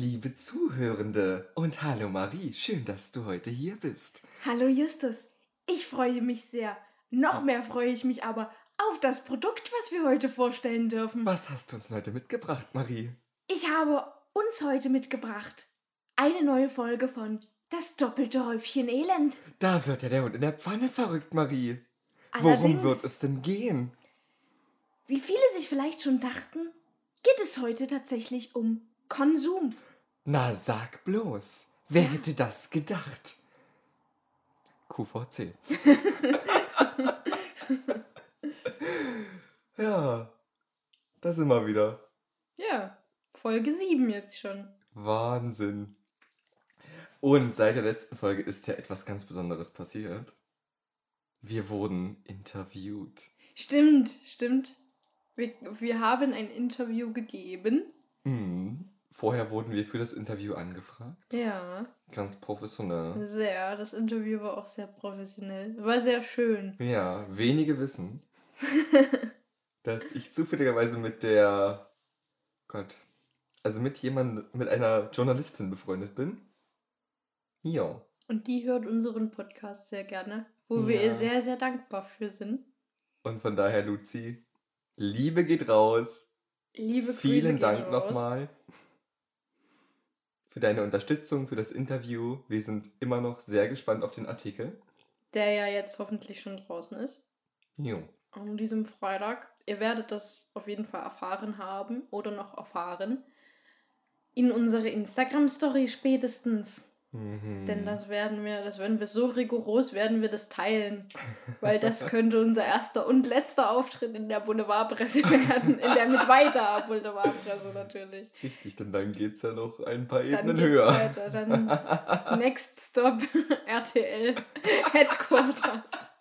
liebe Zuhörende. Und hallo Marie, schön, dass du heute hier bist. Hallo Justus, ich freue mich sehr. Noch mehr freue ich mich aber auf das Produkt, was wir heute vorstellen dürfen. Was hast du uns heute mitgebracht, Marie? Ich habe uns heute mitgebracht eine neue Folge von Das doppelte Häufchen Elend. Da wird ja der Hund in der Pfanne verrückt, Marie. Allerdings, worum wird es denn gehen? Wie viele sich vielleicht schon dachten, geht es heute tatsächlich um Konsum. Na, sag bloß. Wer hätte das gedacht? QVC. Ja, das immer wieder. Ja, Folge 7 jetzt schon. Wahnsinn. Und seit der letzten Folge ist ja etwas ganz Besonderes passiert. Wir wurden interviewt. Stimmt. Wir haben ein Interview gegeben. Vorher wurden wir für das Interview angefragt. Ja. Ganz professionell. Sehr. Das Interview war auch sehr professionell. War sehr schön. Ja, wenige wissen, dass ich zufälligerweise mit einer Journalistin befreundet bin. Ja. Und die hört unseren Podcast sehr gerne, wo wir ihr sehr, sehr dankbar für sind. Und von daher, Luzi, Liebe geht raus. Liebe Grüße. Vielen Dank nochmal für deine Unterstützung, für das Interview. Wir sind immer noch sehr gespannt auf den Artikel. Der ja jetzt hoffentlich schon draußen ist. Jo. An diesem Freitag. Ihr werdet das auf jeden Fall erfahren haben oder noch erfahren. In unserer Instagram-Story spätestens. Mhm. Denn das werden wir so rigoros teilen, weil das könnte unser erster und letzter Auftritt in der Boulevardpresse werden, in der Mittweida Boulevardpresse natürlich. Richtig, denn dann geht's ja noch ein paar Ebenen höher. Dann Next Stop RTL Headquarters.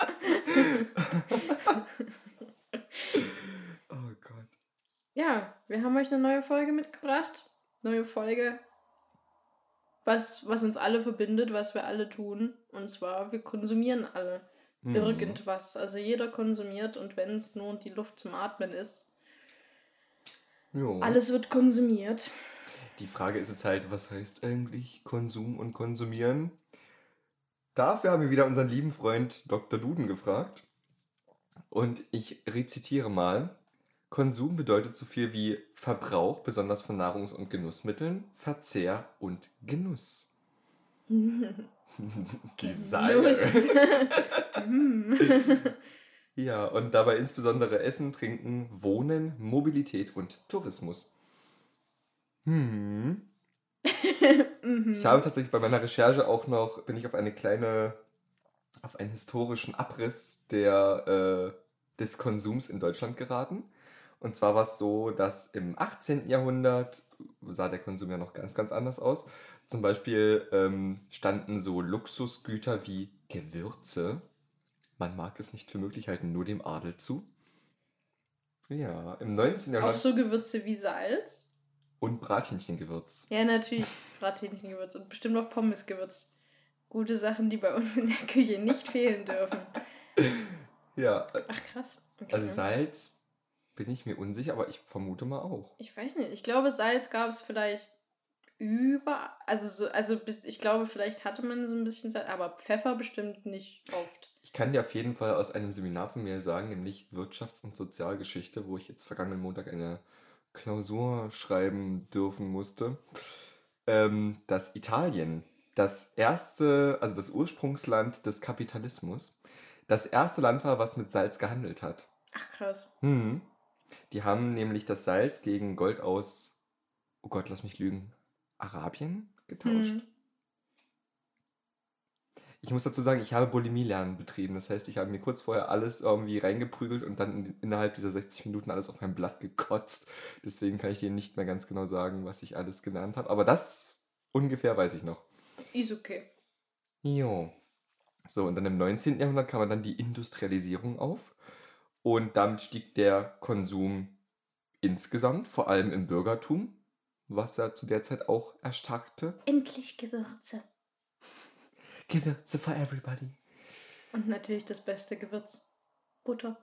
Oh Gott. Ja, wir haben euch eine neue Folge mitgebracht. Neue Folge. Was uns alle verbindet, was wir alle tun. Und zwar, wir konsumieren alle irgendwas. Also jeder konsumiert und wenn es nur die Luft zum Atmen ist, alles wird konsumiert. Die Frage ist jetzt halt, was heißt eigentlich Konsum und Konsumieren? Dafür haben wir wieder unseren lieben Freund Dr. Duden gefragt. Und ich rezitiere mal. Konsum bedeutet so viel wie Verbrauch, besonders von Nahrungs- und Genussmitteln, Verzehr und Genuss. Desire. Ja, und dabei insbesondere Essen, Trinken, Wohnen, Mobilität und Tourismus. Ich habe tatsächlich bei meiner Recherche auch noch, bin ich auf einen historischen Abriss des Konsums in Deutschland geraten. Und zwar war es so, dass im 18. Jahrhundert sah der Konsum ja noch ganz, ganz anders aus. Zum Beispiel standen so Luxusgüter wie Gewürze. Man mag es nicht für möglich halten, nur dem Adel zu. Ja, im 19. Jahrhundert... Auch so Gewürze wie Salz? Und Brathähnchengewürz. Ja, natürlich Brathähnchengewürz und bestimmt auch Pommesgewürz. Gute Sachen, die bei uns in der Küche nicht fehlen dürfen. Ja. Ach krass. Okay. Also Salz... Bin ich mir unsicher, aber ich vermute mal auch. Ich weiß nicht. Ich glaube, Salz gab es vielleicht ich glaube, vielleicht hatte man so ein bisschen Salz, aber Pfeffer bestimmt nicht oft. Ich kann dir auf jeden Fall aus einem Seminar von mir sagen, nämlich Wirtschafts- und Sozialgeschichte, wo ich jetzt vergangenen Montag eine Klausur schreiben dürfen musste, dass Italien das Ursprungsland des Kapitalismus, das erste Land war, was mit Salz gehandelt hat. Ach, krass. Die haben nämlich das Salz gegen Gold aus, oh Gott, lass mich lügen, Arabien getauscht. Ich muss dazu sagen, ich habe Bulimie-Lernen betrieben. Das heißt, ich habe mir kurz vorher alles irgendwie reingeprügelt und dann innerhalb dieser 60 Minuten alles auf mein Blatt gekotzt. Deswegen kann ich dir nicht mehr ganz genau sagen, was ich alles gelernt habe. Aber das ungefähr weiß ich noch. Ist okay. Jo. So, und dann im 19. Jahrhundert kam dann die Industrialisierung auf. Und damit stieg der Konsum insgesamt, vor allem im Bürgertum, was ja zu der Zeit auch erstarkte. Endlich Gewürze. Gewürze for everybody. Und natürlich das beste Gewürz. Butter.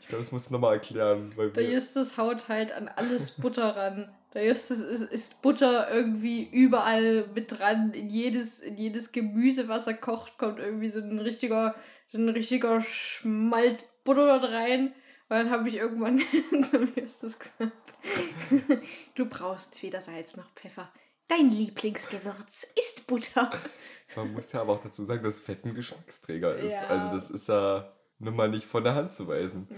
Ich glaube, das musst du nochmal erklären. Weil der Justus haut halt an alles Butter ran. Der Justus ist Butter irgendwie überall mit dran. In jedes Gemüse, was er kocht, kommt irgendwie so ein richtiger Schmalz Butter dort rein. Und dann habe ich irgendwann zum Justus gesagt, du brauchst weder Salz noch Pfeffer. Dein Lieblingsgewürz ist Butter. Man muss ja aber auch dazu sagen, dass Fett ein Geschmacksträger ist. Ja. Also das ist ja nun mal nicht von der Hand zu weisen.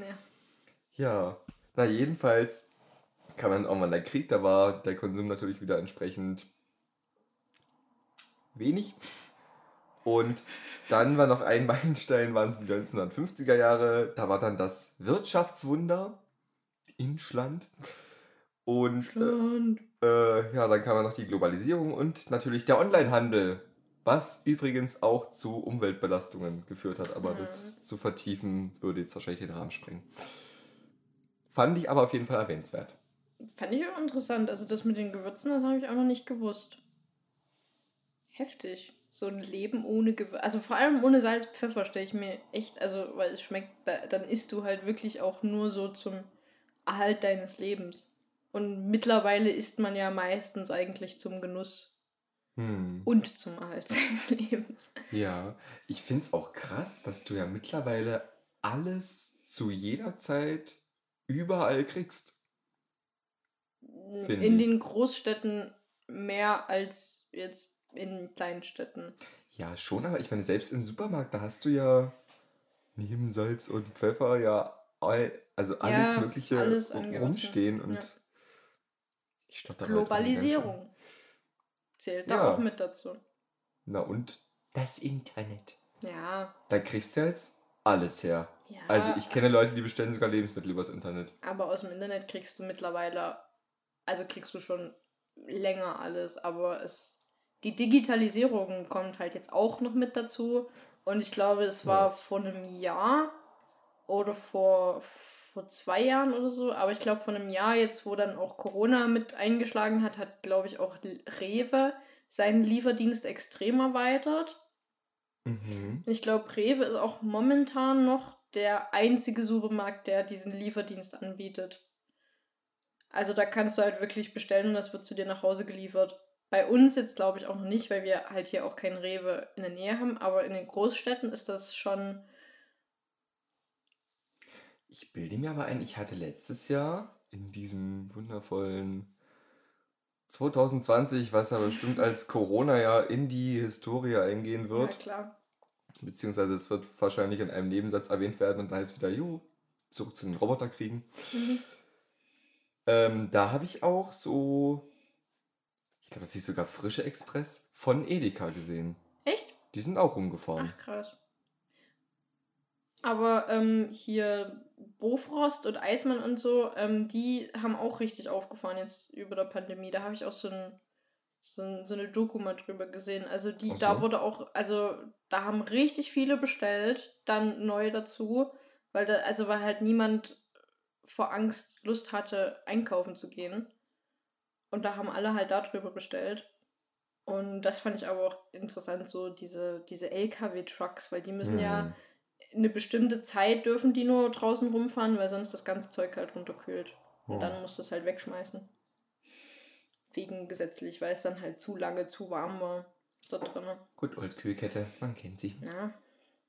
Ja. Na jedenfalls kann man auch mal, der Krieg, da war der Konsum natürlich wieder entsprechend wenig. Und dann war noch ein Meilenstein, waren es die 1950er Jahre. Da war dann das Wirtschaftswunder in Schland. Und dann kam ja noch die Globalisierung und natürlich der Onlinehandel, was übrigens auch zu Umweltbelastungen geführt hat. Aber das zu vertiefen würde jetzt wahrscheinlich den Rahmen sprengen. Fand ich aber auf jeden Fall erwähnenswert. Fand ich auch interessant. Also das mit den Gewürzen, das habe ich auch noch nicht gewusst. Heftig. So ein Leben ohne Gewürze, also vor allem ohne Salz, Pfeffer stelle ich mir echt, also weil es schmeckt, dann isst du halt wirklich auch nur so zum Erhalt deines Lebens. Und mittlerweile isst man ja meistens eigentlich zum Genuss und zum Erhalt seines Lebens. Ja, ich finde es auch krass, dass du ja mittlerweile alles zu jeder Zeit überall kriegst. In den Großstädten mehr als jetzt in kleinen Städten. Ja, schon, aber ich meine, selbst im Supermarkt, da hast du ja neben Salz und Pfeffer ja alles Mögliche alles rumstehen. Und ich stotter Globalisierung halt zählt da auch mit dazu. Na und das Internet. Ja. Da kriegst du jetzt alles her. Ja. Also ich kenne Leute, die bestellen sogar Lebensmittel übers Internet. Aber aus dem Internet kriegst du mittlerweile, also kriegst du schon länger alles, aber die Digitalisierung kommt halt jetzt auch noch mit dazu. Und ich glaube, es war vor einem Jahr oder vor 2 Jahren oder so. Aber ich glaube, vor einem Jahr jetzt, wo dann auch Corona mit eingeschlagen hat, glaube ich, auch Rewe seinen Lieferdienst extrem erweitert. Mhm. Ich glaube, Rewe ist auch momentan noch der einzige Supermarkt, der diesen Lieferdienst anbietet. Also da kannst du halt wirklich bestellen und das wird zu dir nach Hause geliefert. Bei uns jetzt glaube ich auch noch nicht, weil wir halt hier auch keinen Rewe in der Nähe haben, aber in den Großstädten ist das schon... Ich bilde mir aber ein, ich hatte letztes Jahr in diesem wundervollen 2020, was aber bestimmt als Corona-Jahr in die Historie eingehen wird. Ja, klar. Beziehungsweise es wird wahrscheinlich in einem Nebensatz erwähnt werden und dann heißt wieder, zurück zu den Roboterkriegen. Mhm. Da habe ich auch so... Ich glaube, das hieß sogar Frische Express von Edeka gesehen. Echt? Die sind auch rumgefahren. Ach, krass. Aber hier Bofrost und Eismann und so, die haben auch richtig aufgefahren jetzt über der Pandemie. Da habe ich auch so eine Doku mal drüber gesehen. Also die, da wurde auch, also da haben richtig viele bestellt, dann neu dazu, weil halt niemand vor Angst Lust hatte, einkaufen zu gehen. Und da haben alle halt darüber bestellt. Und das fand ich aber auch interessant, so diese LKW-Trucks, weil die müssen ja eine bestimmte Zeit dürfen die nur draußen rumfahren, weil sonst das ganze Zeug halt runterkühlt. Und dann musst du es halt wegschmeißen. Wegen gesetzlich, weil es dann halt zu lange, zu warm war dort drin. Gut, old Kühlkette, man kennt sie. Ja.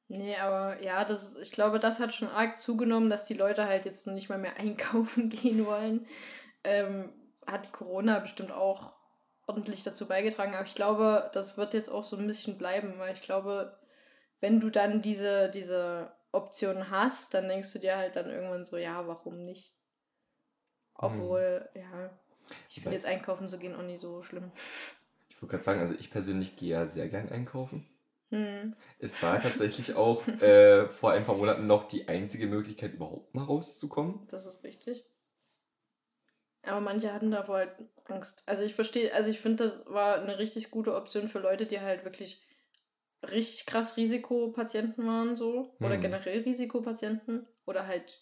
Nee, aber ja, ich glaube, das hat schon arg zugenommen, dass die Leute halt jetzt nicht mal mehr einkaufen gehen wollen. Hat Corona bestimmt auch ordentlich dazu beigetragen, aber ich glaube, das wird jetzt auch so ein bisschen bleiben, weil ich glaube, wenn du dann diese Option hast, dann denkst du dir halt dann irgendwann so, ja, warum nicht? Obwohl, ich will jetzt einkaufen so gehen, auch nicht so schlimm. Ich wollte gerade sagen, also ich persönlich gehe ja sehr gern einkaufen. Es war tatsächlich auch vor ein paar Monaten noch die einzige Möglichkeit, überhaupt mal rauszukommen. Das ist richtig. Aber manche hatten davor halt Angst. Also ich verstehe, also ich finde, das war eine richtig gute Option für Leute, die halt wirklich richtig krass Risikopatienten waren so. Oder generell Risikopatienten. Oder halt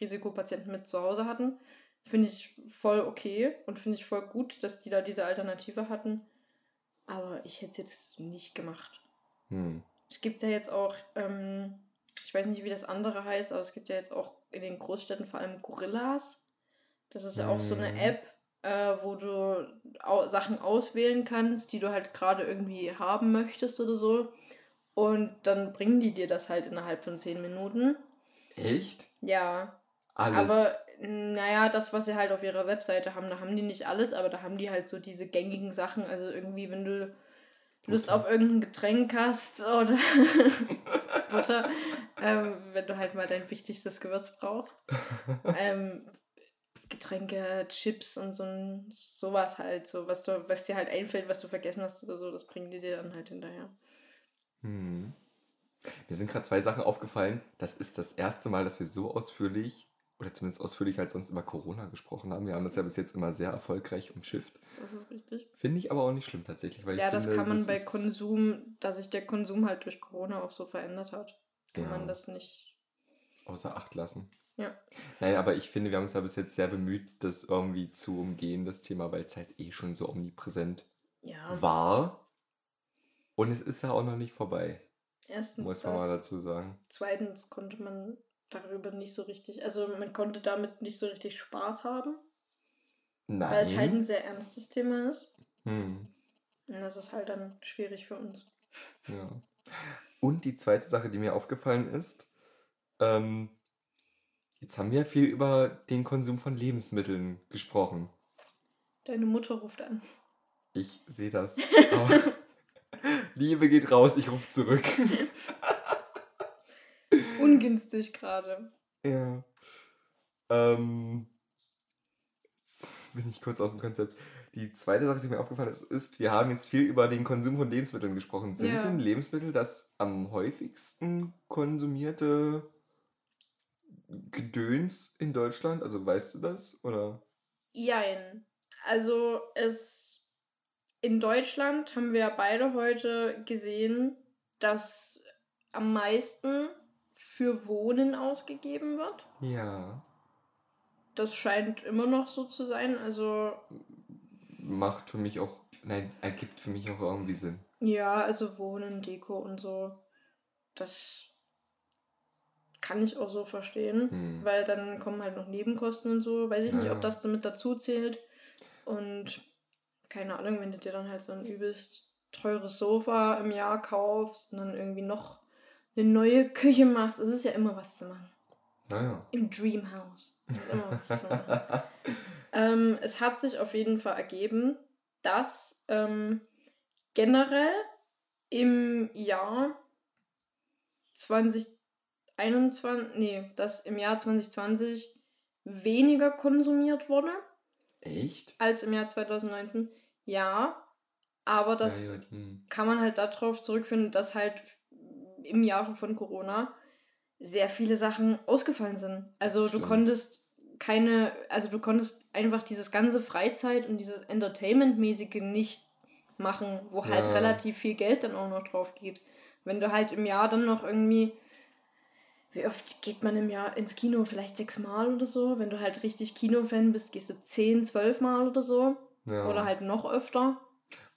Risikopatienten mit zu Hause hatten. Finde ich voll okay und finde ich voll gut, dass die da diese Alternative hatten. Aber ich hätte es jetzt nicht gemacht. Es gibt ja jetzt auch Ich weiß nicht, wie das andere heißt, aber es gibt ja jetzt auch in den Großstädten vor allem Gorillas. Das ist ja auch so eine App, wo du Sachen auswählen kannst, die du halt gerade irgendwie haben möchtest oder so. Und dann bringen die dir das halt innerhalb von 10 Minuten. Echt? Ja. Alles? Aber naja, das, was sie halt auf ihrer Webseite haben, da haben die nicht alles, aber da haben die halt so diese gängigen Sachen. Also irgendwie, wenn du Lust auf irgendein Getränk hast oder Butter, wenn du halt mal dein wichtigstes Gewürz brauchst. Getränke, Chips und sowas halt, so was dir halt einfällt, was du vergessen hast oder so, das bringen die dir dann halt hinterher. Mir sind gerade zwei Sachen aufgefallen. Das ist das erste Mal, dass wir so ausführlich, oder zumindest ausführlicher als sonst, über Corona gesprochen haben. Wir haben das ja bis jetzt immer sehr erfolgreich umschifft. Das ist richtig. Finde ich aber auch nicht schlimm tatsächlich. Weil ja, ich finde, das kann man bei Konsum, dass sich der Konsum halt durch Corona auch so verändert hat. Kann man das nicht außer Acht lassen. Ja. Nein, aber ich finde, wir haben uns da bis jetzt sehr bemüht, das irgendwie zu umgehen, das Thema, weil es halt schon so omnipräsent war. Und es ist ja auch noch nicht vorbei. Erstens muss man mal dazu sagen. Zweitens konnte man darüber nicht so richtig, also man konnte damit nicht so richtig Spaß haben. Nein. Weil es halt ein sehr ernstes Thema ist. Und das ist halt dann schwierig für uns. Ja. Und die zweite Sache, die mir aufgefallen ist, jetzt haben wir viel über den Konsum von Lebensmitteln gesprochen. Deine Mutter ruft an. Ich sehe das. Liebe geht raus, ich rufe zurück. Ungünstig gerade. Ja. Jetzt bin ich kurz aus dem Konzept. Die zweite Sache, die mir aufgefallen ist, wir haben jetzt viel über den Konsum von Lebensmitteln gesprochen. Sind denn Lebensmittel das am häufigsten konsumierte Gedöns in Deutschland? Also weißt du das, oder? Jein. Also in Deutschland haben wir beide heute gesehen, dass am meisten für Wohnen ausgegeben wird. Ja. Das scheint immer noch so zu sein, also... ergibt für mich auch irgendwie Sinn. Ja, also Wohnen, Deko und so, das kann ich auch so verstehen, weil dann kommen halt noch Nebenkosten und so. Weiß ich nicht, ob das damit dazu zählt und... Keine Ahnung, wenn du dir dann halt so ein übelst teures Sofa im Jahr kaufst und dann irgendwie noch eine neue Küche machst. Es ist ja immer was zu machen. Naja. Im Dreamhouse. Es ist immer was zu machen. Es hat sich auf jeden Fall ergeben, dass generell im Jahr 2020 weniger konsumiert wurde. Echt? Als im Jahr 2019, ja. Aber das kann man halt darauf zurückführen, dass halt im Jahre von Corona sehr viele Sachen ausgefallen sind. Also stimmt. Du konntest einfach dieses ganze Freizeit und dieses Entertainment-mäßige nicht machen, wo halt relativ viel Geld dann auch noch drauf geht. Wenn du halt im Jahr dann noch irgendwie... Wie oft geht man im Jahr ins Kino? Vielleicht 6-mal oder so. Wenn du halt richtig Kinofan bist, gehst du 10-12-mal oder so. Ja. Oder halt noch öfter.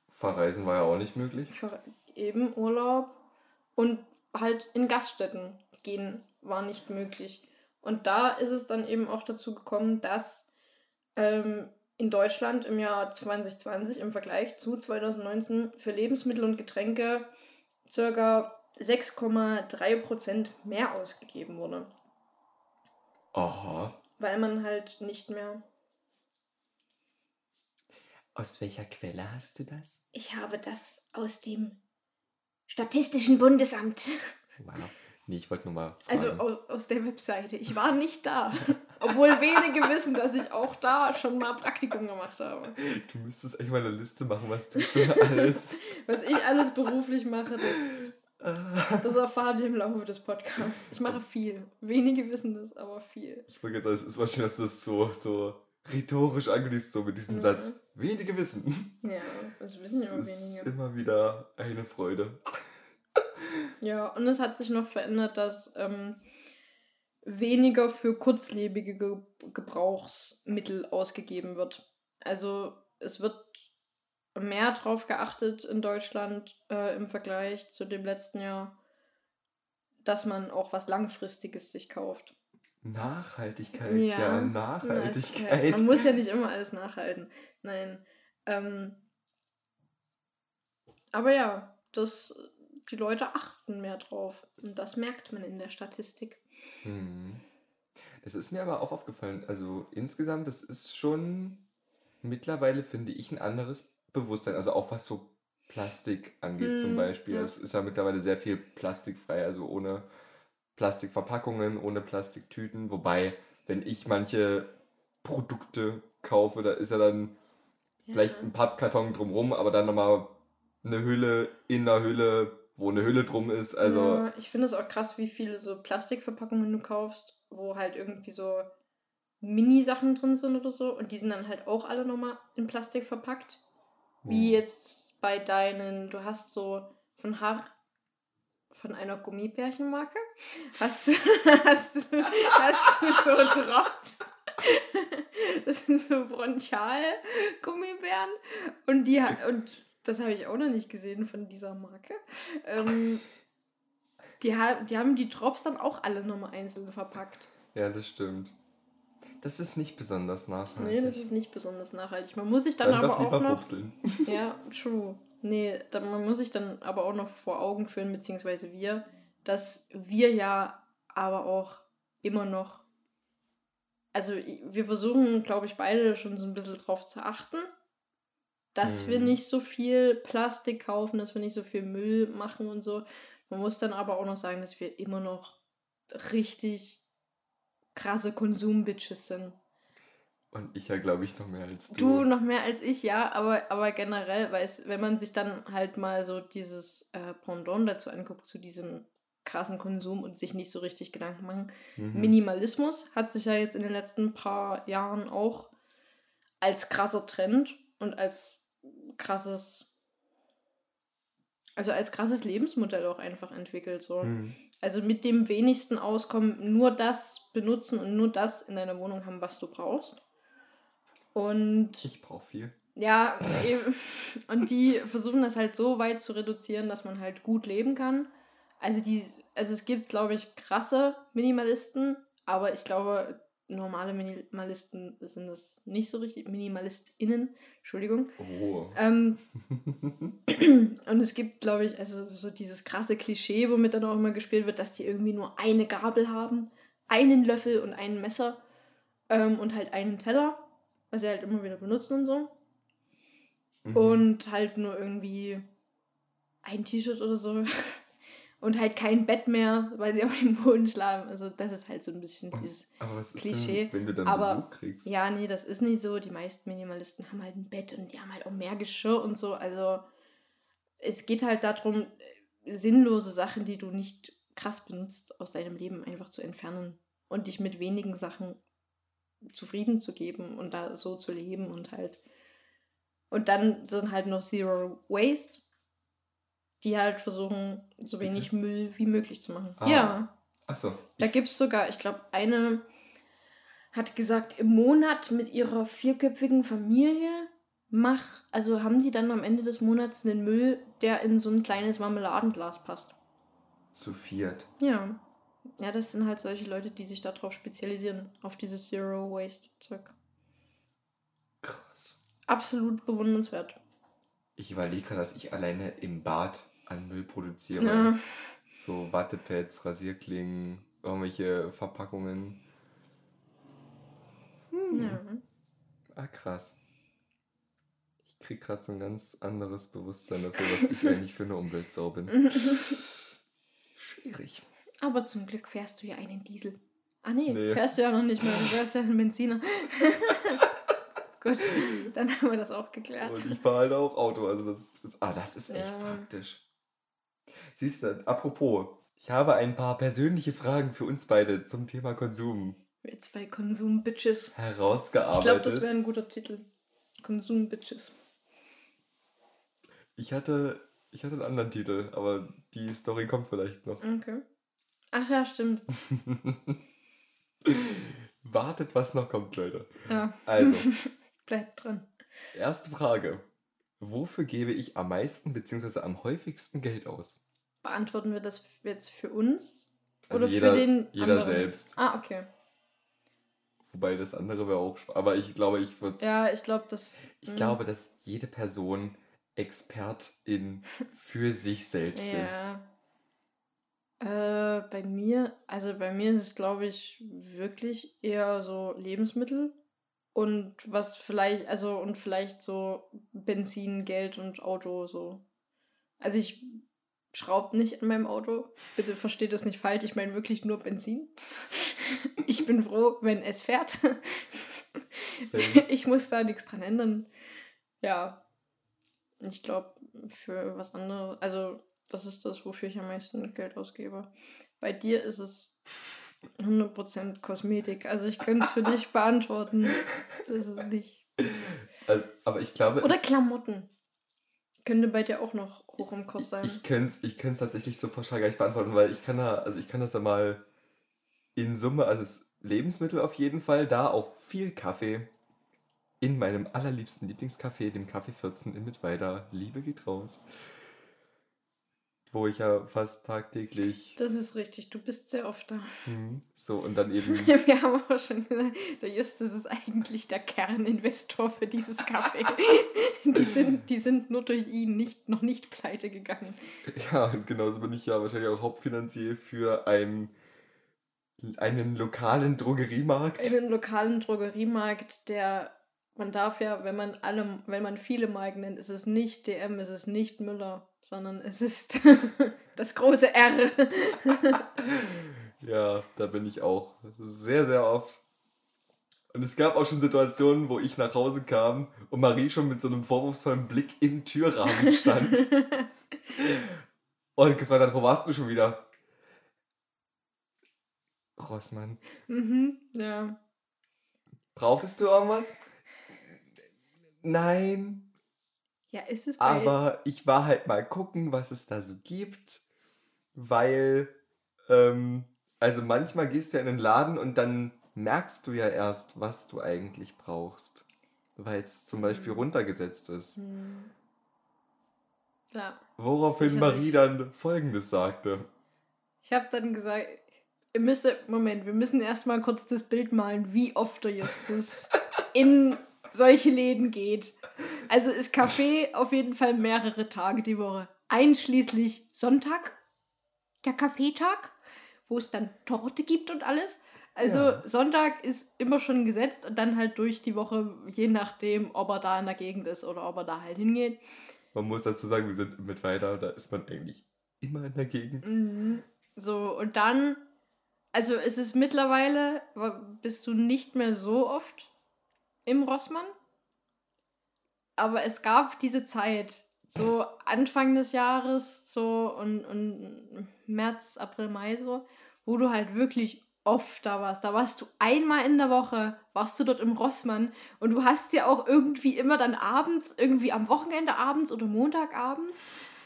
Verreisen war ja auch nicht möglich. Eben Urlaub. Und halt in Gaststätten gehen war nicht möglich. Und da ist es dann eben auch dazu gekommen, dass in Deutschland im Jahr 2020 im Vergleich zu 2019 für Lebensmittel und Getränke ca. 6,3% mehr ausgegeben wurde. Aha. Weil man halt nicht mehr... Aus welcher Quelle hast du das? Ich habe das aus dem Statistischen Bundesamt. Wow. Nee, ich wollte nur mal fragen. Also aus der Webseite. Ich war nicht da. Obwohl wenige wissen, dass ich auch da schon mal Praktikum gemacht habe. Du müsstest echt mal eine Liste machen, was du schon alles... Was ich alles beruflich mache, Das erfahrt ihr im Laufe des Podcasts. Ich mache viel. Wenige wissen das, aber viel. Ich wollte jetzt sagen, es ist wahrscheinlich, dass du das so rhetorisch angehst, so mit diesem Satz. Wenige wissen. Ja, das wissen ja wenige. Ist immer wieder eine Freude. Ja, und es hat sich noch verändert, dass weniger für kurzlebige Gebrauchsmittel ausgegeben wird. Also es wird mehr drauf geachtet in Deutschland im Vergleich zu dem letzten Jahr, dass man auch was Langfristiges sich kauft. Nachhaltigkeit. Man muss ja nicht immer alles nachhalten. Nein. Aber ja, die Leute achten mehr drauf. Und das merkt man in der Statistik. Es ist mir aber auch aufgefallen, also insgesamt, das ist schon mittlerweile, finde ich, ein anderes Bewusstsein. Also auch was so Plastik angeht zum Beispiel. Ja. Es ist ja mittlerweile sehr viel plastikfrei, also ohne Plastikverpackungen, ohne Plastiktüten. Wobei, wenn ich manche Produkte kaufe, da ist ja dann vielleicht ein Pappkarton drumrum, aber dann nochmal eine Hülle in der Hülle, wo eine Hülle drum ist. Also ja, ich finde es auch krass, wie viele so Plastikverpackungen du kaufst, wo halt irgendwie so Mini-Sachen drin sind oder so. Und die sind dann halt auch alle nochmal in Plastik verpackt. Wie jetzt bei deinen, du hast so von einer Gummibärchenmarke hast du so Drops. Das sind so Bronchial-Gummibären. Und das habe ich auch noch nicht gesehen von dieser Marke. Die haben die Drops dann auch alle nochmal einzeln verpackt. Ja, das stimmt. Das ist nicht besonders nachhaltig. Nee, das ist nicht besonders nachhaltig. Man muss sich dann aber auch noch... Bupseln. Ja, true. Nee, man muss sich dann aber auch noch vor Augen führen, beziehungsweise wir, dass wir ja aber auch immer noch... Also wir versuchen, glaube ich, beide schon so ein bisschen drauf zu achten, dass wir nicht so viel Plastik kaufen, dass wir nicht so viel Müll machen und so. Man muss dann aber auch noch sagen, dass wir immer noch richtig krasse Konsumbitches sind. Und ich ja, glaube ich, noch mehr als du. Du noch mehr als ich, ja, aber generell, weil wenn man sich dann halt mal so dieses Pendant dazu anguckt, zu diesem krassen Konsum und sich nicht so richtig Gedanken machen. Minimalismus hat sich ja jetzt in den letzten paar Jahren auch als krasser Trend und als krasses Lebensmodell auch einfach entwickelt. So. Also mit dem wenigsten Auskommen nur das benutzen und nur das in deiner Wohnung haben, was du brauchst. Und ich brauche viel. Ja, eben. Und die versuchen das halt so weit zu reduzieren, dass man halt gut leben kann. Also es gibt, glaube ich, krasse Minimalisten, aber ich glaube, normale Minimalisten sind das nicht so richtig. MinimalistInnen, Entschuldigung. Oh. Und es gibt, glaube ich, also so dieses krasse Klischee, womit dann auch immer gespielt wird, dass die irgendwie nur eine Gabel haben, einen Löffel und ein Messer und halt einen Teller, was sie halt immer wieder benutzen und so. Und halt nur irgendwie ein T-Shirt oder so. Und halt kein Bett mehr, weil sie auf dem Boden schlafen. Also das ist halt so ein bisschen dieses Klischee. Denn, wenn du dann Besuch kriegst? Ja, nee, das ist nicht so. Die meisten Minimalisten haben halt ein Bett und die haben halt auch mehr Geschirr und so. Also es geht halt darum, sinnlose Sachen, die du nicht krass benutzt, aus deinem Leben einfach zu entfernen. Und dich mit wenigen Sachen zufrieden zu geben und da so zu leben und halt. Und dann sind halt noch Zero Waste, die halt versuchen, so wenig Müll wie möglich zu machen. Ah. Ja. Achso. Da gibt es sogar, ich glaube, eine hat gesagt, im Monat mit ihrer vierköpfigen Familie haben die dann am Ende des Monats einen Müll, der in so ein kleines Marmeladenglas passt. Zu viert. Ja. Ja, das sind halt solche Leute, die sich darauf spezialisieren, auf dieses Zero-Waste-Zeug. Krass. Absolut bewundernswert. Ich überlege gerade, dass ich alleine im Bad an Müll produziere. Ja. So Wattepads, Rasierklingen, irgendwelche Verpackungen. Ja. Ah, krass. Ich kriege gerade so ein ganz anderes Bewusstsein dafür, was ich eigentlich für eine Umweltsau bin. Schwierig. Aber zum Glück fährst du ja einen Diesel. Ah nee, fährst du ja noch nicht mehr. Du fährst ja einen Benziner. Gut, dann haben wir das auch geklärt. Und ich fahre halt auch Auto, also das ist echt praktisch. Siehst du, apropos, ich habe ein paar persönliche Fragen für uns beide zum Thema Konsum. Wir zwei Konsum-Bitches. Herausgearbeitet. Ich glaube, das wäre ein guter Titel. Konsum-Bitches. Ich hatte einen anderen Titel, aber die Story kommt vielleicht noch. Okay. Ach ja, stimmt. Wartet, was noch kommt, Leute. Ja. Also. Bleibt dran. Erste Frage. Wofür gebe ich am meisten bzw. am häufigsten Geld aus? Beantworten wir das jetzt für uns? Also oder jeder, für den jeder selbst. Ah, okay. Wobei das andere wäre auch... Aber ich glaube, ich würde... Ja, ich glaube, das... Ich glaube, dass jede Person Expertin für sich selbst ist. Bei mir... Also bei mir ist es, glaube ich, wirklich eher so Lebensmittel. Und was vielleicht... Also und vielleicht so Benzin, Geld und Auto so. Also ich... Schraubt nicht in meinem Auto. Bitte versteht das nicht falsch. Ich meine wirklich nur Benzin. Ich bin froh, wenn es fährt. Ich muss da nichts dran ändern. Ja. Ich glaube, für was anderes... Also, das ist das, wofür ich am meisten Geld ausgebe. Bei dir ist es 100% Kosmetik. Also, ich könnte es für dich beantworten. Das ist nicht... Also, aber ich glaube... Oder Klamotten. Könnte bei dir auch noch hoch im Kurs sein. Ich könnte es tatsächlich so pauschal gar nicht beantworten, weil ich kann das ja mal in Summe, also es Lebensmittel auf jeden Fall, da auch viel Kaffee. In meinem allerliebsten Lieblingscafé, dem Café 14 in Mittweida. Liebe geht raus. Wo ich ja fast tagtäglich... Das ist richtig, du bist sehr oft da. So, und dann eben... Wir haben auch schon gesagt, der Justus ist eigentlich der Kerninvestor für dieses Café. Die sind nur durch ihn noch nicht pleite gegangen. Ja, und genauso bin ich ja wahrscheinlich auch Hauptfinanzier für einen lokalen Drogeriemarkt. Einen lokalen Drogeriemarkt, der... Man darf ja, wenn man viele Marken nennt, ist es nicht DM, ist es nicht Müller, sondern es ist das große R. Ja, da bin ich auch sehr, sehr oft. Und es gab auch schon Situationen, wo ich nach Hause kam und Marie schon mit so einem vorwurfsvollen Blick im Türrahmen stand und gefragt hat, wo warst du schon wieder? Rossmann. Mhm, ja. Brauchtest du irgendwas? Nein. Ja, ist es bei... Aber ich war halt mal gucken, was es da so gibt, weil, also manchmal gehst du ja in den Laden und dann merkst du ja erst, was du eigentlich brauchst, weil es zum Beispiel runtergesetzt ist. Ja. Woraufhin sicherlich. Marie dann Folgendes sagte. Ich habe dann gesagt, wir müssen erstmal kurz das Bild malen, wie oft der Justus in... solche Läden geht. Also ist Kaffee auf jeden Fall mehrere Tage die Woche. Einschließlich Sonntag, der Kaffeetag, wo es dann Torte gibt und alles. Also ja. Sonntag ist immer schon gesetzt und dann halt durch die Woche, je nachdem, ob er da in der Gegend ist oder ob er da halt hingeht. Man muss dazu sagen, wir sind mit weiter, da ist man eigentlich immer in der Gegend. Mhm. So, und dann, also es ist mittlerweile, bist du nicht mehr so oft im Rossmann. Aber es gab diese Zeit, so Anfang des Jahres, so und März, April, Mai so, wo du halt wirklich oft da warst. Da warst du einmal in der Woche, warst du dort im Rossmann und du hast ja auch irgendwie immer dann abends, irgendwie am Wochenende abends oder Montagabends,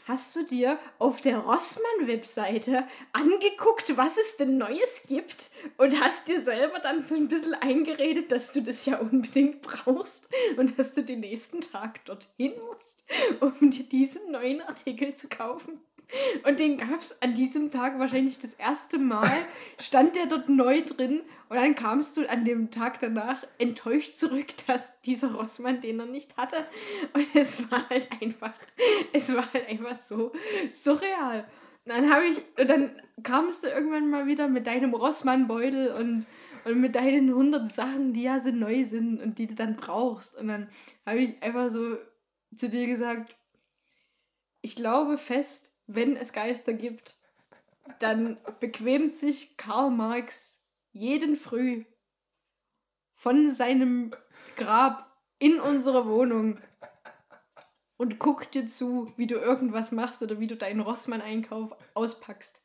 hast du dir auf der Rossmann-Webseite angeguckt, was es denn Neues gibt und hast dir selber dann so ein bisschen eingeredet, dass du das ja unbedingt brauchst und dass du den nächsten Tag dorthin musst, um dir diesen neuen Artikel zu kaufen. Und den gab es an diesem Tag wahrscheinlich das erste Mal, stand der dort neu drin und dann kamst du an dem Tag danach enttäuscht zurück, dass dieser Rossmann den noch nicht hatte und es war halt einfach so surreal. Und dann kamst du irgendwann mal wieder mit deinem Rossmann-Beutel und mit deinen 100 Sachen, die ja so neu sind und die du dann brauchst und dann habe ich einfach so zu dir gesagt, ich glaube fest, wenn es Geister gibt, dann bequemt sich Karl Marx jeden Früh von seinem Grab in unsere Wohnung und guckt dir zu, wie du irgendwas machst oder wie du deinen Rossmann-Einkauf auspackst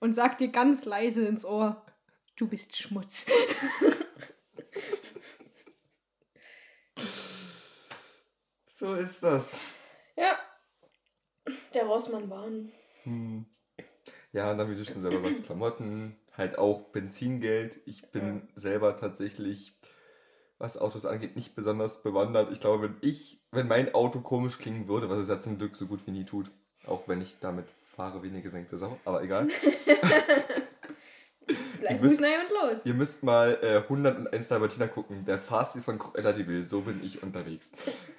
und sagt dir ganz leise ins Ohr, du bist Schmutz. So ist das. Ja. Der Rossmann-Bahn. Ja, und dann wie du schon selber was Klamotten, halt auch Benzingeld. Ich bin selber tatsächlich, was Autos angeht, nicht besonders bewandert. Ich glaube, wenn mein Auto komisch klingen würde, was es ja zum Glück so gut wie nie tut, auch wenn ich damit fahre wie eine gesenkte Sau, aber egal. Vielleicht muss da jemand los. Ihr müsst mal 101 Dalmatiner gucken. Der Fahrstil von Cruella de Vil. So bin ich unterwegs.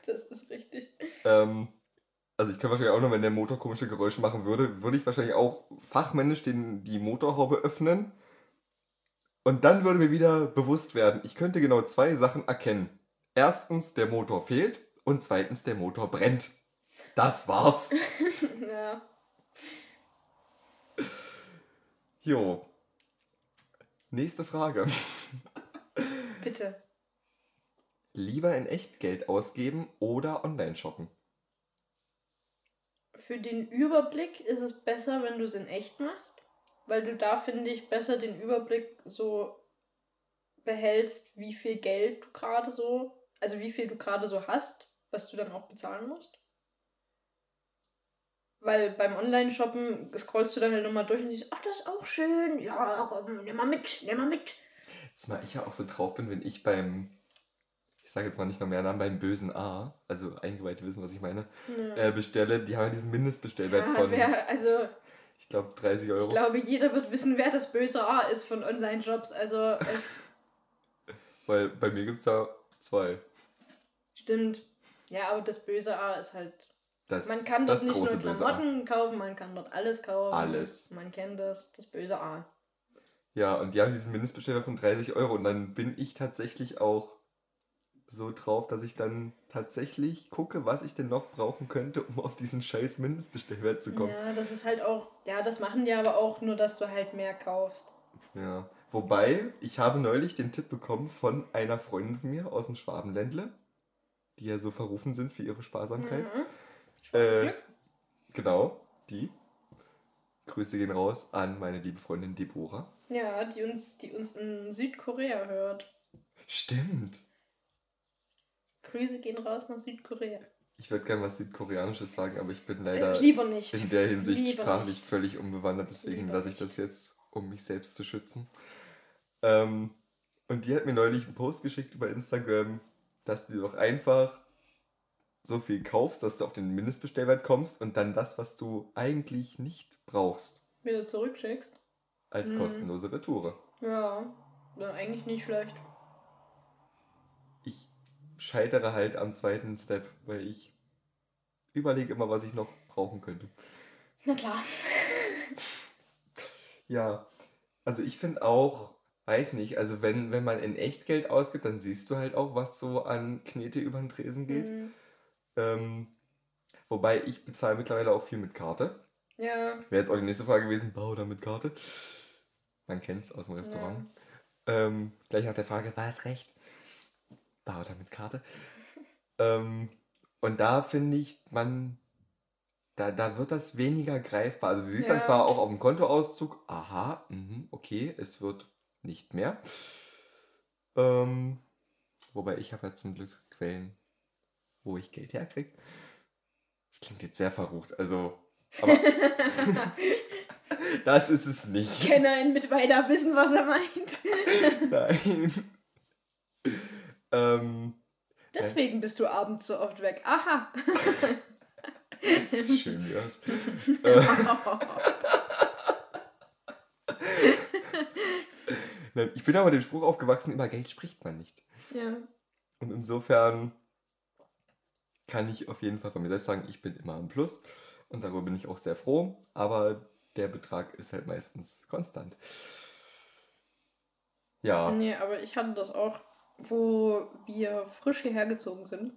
Das ist richtig. Also ich könnte wahrscheinlich auch noch, wenn der Motor komische Geräusche machen würde, würde ich wahrscheinlich auch fachmännisch die Motorhaube öffnen. Und dann würde mir wieder bewusst werden, ich könnte genau zwei Sachen erkennen. Erstens, der Motor fehlt. Und zweitens, der Motor brennt. Das war's. Ja. Jo. Nächste Frage. Bitte. Lieber in echt Geld ausgeben oder online shoppen? Für den Überblick ist es besser, wenn du es in echt machst, weil du da, finde ich, besser den Überblick so behältst, wie viel Geld du gerade so, also wie viel du gerade so hast, was du dann auch bezahlen musst. Weil beim Online-Shoppen scrollst du dann halt nochmal durch und siehst, ach, das ist auch schön, ja, komm, nimm mal mit. Jetzt mal, ich ja auch so drauf bin, wenn ich beim, ich sage jetzt mal nicht noch mehr Namen, beim bösen A, also Eingeweihte wissen, was ich meine, ja. Bestelle, die haben diesen Mindestbestellwert von, ich glaube, 30 Euro. Ich glaube, jeder wird wissen, wer das böse A ist von Online-Shops, also es... Weil bei mir gibt's da 2. Stimmt, ja, aber das böse A ist halt... Das, man kann dort nicht nur Klamotten kaufen, man kann dort alles kaufen. Alles. Man kennt das böse A. Ja, und die haben diesen Mindestbestellwert von 30 Euro. Und dann bin ich tatsächlich auch so drauf, dass ich dann tatsächlich gucke, was ich denn noch brauchen könnte, um auf diesen scheiß Mindestbestellwert zu kommen. Ja, das ist halt auch, ja, das machen die aber auch nur, dass du halt mehr kaufst. Ja, wobei, ich habe neulich den Tipp bekommen von einer Freundin von mir aus dem Schwabenländle, die ja so verrufen sind für ihre Sparsamkeit. Mhm. Genau, die. Grüße gehen raus an meine liebe Freundin Deborah. Ja, die uns in Südkorea hört. Stimmt. Grüße gehen raus nach Südkorea. Ich würde gerne was Südkoreanisches sagen, aber ich bin leider lieber nicht. In der Hinsicht lieber sprachlich nicht. Völlig unbewandert. Deswegen lasse ich das jetzt, um mich selbst zu schützen. Und die hat mir neulich einen Post geschickt über Instagram, dass die doch einfach... so viel kaufst, dass du auf den Mindestbestellwert kommst und dann das, was du eigentlich nicht brauchst, wieder zurückschickst. Als kostenlose Retoure. Ja, eigentlich nicht schlecht. Ich scheitere halt am zweiten Step, weil ich überlege immer, was ich noch brauchen könnte. Na klar. Ja, also ich finde auch, weiß nicht, also wenn man in echt Geld ausgibt, dann siehst du halt auch, was so an Knete über den Tresen geht. Mhm. Wobei ich bezahle mittlerweile auch viel mit Karte. Ja. Wäre jetzt auch die nächste Frage gewesen, Bau oder mit Karte? Man kennt's aus dem Restaurant. Ja. Gleich nach der Frage, war es recht? Bau oder mit Karte? Und da finde ich, da wird das weniger greifbar. Also du siehst dann zwar auch auf dem Kontoauszug, aha, okay, es wird nicht mehr. Wobei ich habe ja zum Glück Quellen, wo ich Geld herkriege. Das klingt jetzt sehr verrucht, also... Aber das ist es nicht. Kenner in Mittweida wissen, was er meint. Nein. Deswegen bist du abends so oft weg. Aha. Schön wär's. Ich bin aber mit dem Spruch aufgewachsen, über Geld spricht man nicht. Ja. Und insofern... kann ich auf jeden Fall von mir selbst sagen, ich bin immer im Plus und darüber bin ich auch sehr froh, aber der Betrag ist halt meistens konstant. Ja. Nee, aber ich hatte das auch, wo wir frisch hierher gezogen sind,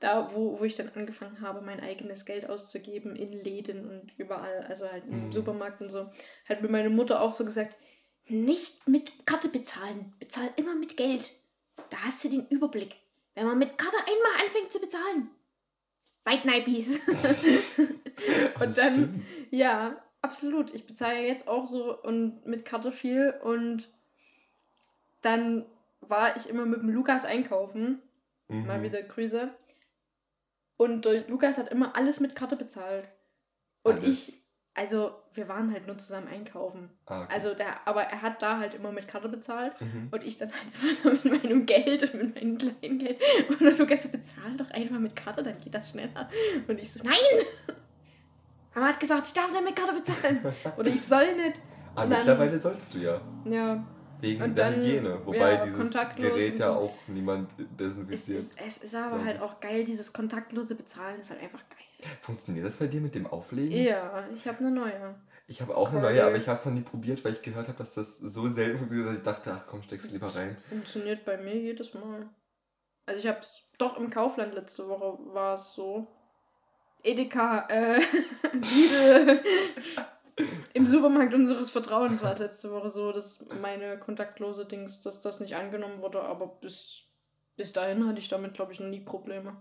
da wo ich dann angefangen habe, mein eigenes Geld auszugeben in Läden und überall, also halt im Supermarkt und so, hat mir meine Mutter auch so gesagt, nicht mit Karte bezahlen, bezahl immer mit Geld, da hast du den Überblick. Wenn man mit Karte einmal anfängt zu bezahlen. White-Nipies. Und dann, stimmt. Ja, absolut. Ich bezahle jetzt auch so und mit Karte viel. Und dann war ich immer mit dem Lukas einkaufen. Mhm. Mal wieder Grüße. Und der Lukas hat immer alles mit Karte bezahlt. Und wir waren halt nur zusammen einkaufen. Ah, okay. Aber er hat da halt immer mit Karte bezahlt und ich dann halt einfach so mit meinem Geld und mit meinem kleinen Geld. Und dann Lukas so, bezahl doch einfach mit Karte, dann geht das schneller. Und ich so, nein! Mama hat gesagt, ich darf nicht mit Karte bezahlen. Oder ich soll nicht. Ah, mittlerweile sollst du ja. Ja. Wegen der Hygiene. Wobei ja, dieses Gerät ja auch niemand desinfiziert. Es ist aber halt auch geil, dieses kontaktlose Bezahlen ist halt einfach geil. Funktioniert das bei dir mit dem Auflegen? Ja, ich habe eine neue. Ich habe auch eine neue, aber ich habe es noch nie probiert, weil ich gehört habe, dass das so selten funktioniert, dass ich dachte, ach komm, steck's lieber rein. Funktioniert bei mir jedes Mal. Also ich habe es doch im Kaufland letzte Woche war es so. Edeka, im Supermarkt unseres Vertrauens war es letzte Woche so, dass meine kontaktlose Dings, dass das nicht angenommen wurde, aber bis dahin hatte ich damit, glaube ich, noch nie Probleme.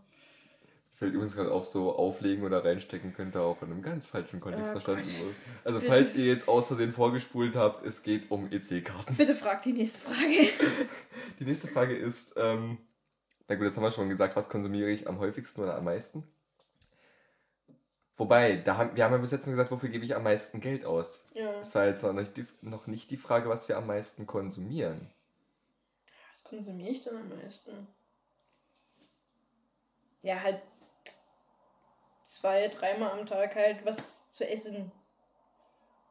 Fällt übrigens gerade auf, so auflegen oder reinstecken könnte auch in einem ganz falschen Kontext verstanden werden. Also bitte, falls ihr jetzt aus Versehen vorgespult habt, es geht um EC-Karten. Bitte fragt die nächste Frage. Die nächste Frage ist, na gut, das haben wir schon gesagt, was konsumiere ich am häufigsten oder am meisten? Wobei, wir haben ja bis jetzt nur gesagt, wofür gebe ich am meisten Geld aus? Ja. Das war jetzt noch nicht die Frage, was wir am meisten konsumieren. Was konsumiere ich denn am meisten? Ja, halt 2-3 Mal am Tag halt was zu essen.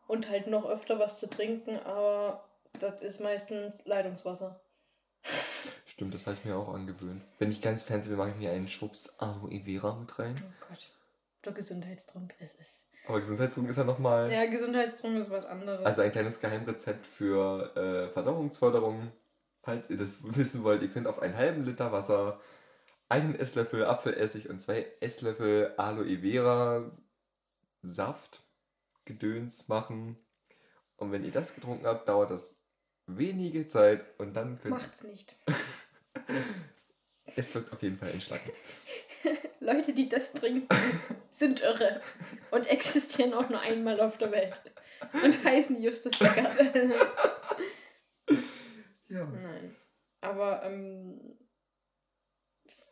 Und halt noch öfter was zu trinken, aber das ist meistens Leitungswasser. Stimmt, das habe ich mir auch angewöhnt. Wenn ich ganz fancy bin, mache ich mir einen Schwupps Aloe Vera mit rein. Oh Gott. Doch Gesundheitstrunk ist es. Aber Gesundheitstrunk ist ja nochmal... Ja, Gesundheitstrunk ist was anderes. Also ein kleines Geheimrezept für Verdauungsförderung. Falls ihr das wissen wollt, ihr könnt auf einen halben Liter Wasser 1 Esslöffel Apfelessig und 2 Esslöffel Aloe Vera Saft Gedöns machen. Und wenn ihr das getrunken habt, dauert das wenige Zeit und dann könnt... Macht's nicht. Es wirkt auf jeden Fall entschlackend. Leute, die das trinken, sind irre und existieren auch nur einmal auf der Welt und heißen Justus Leckert. Ja. Nein. Aber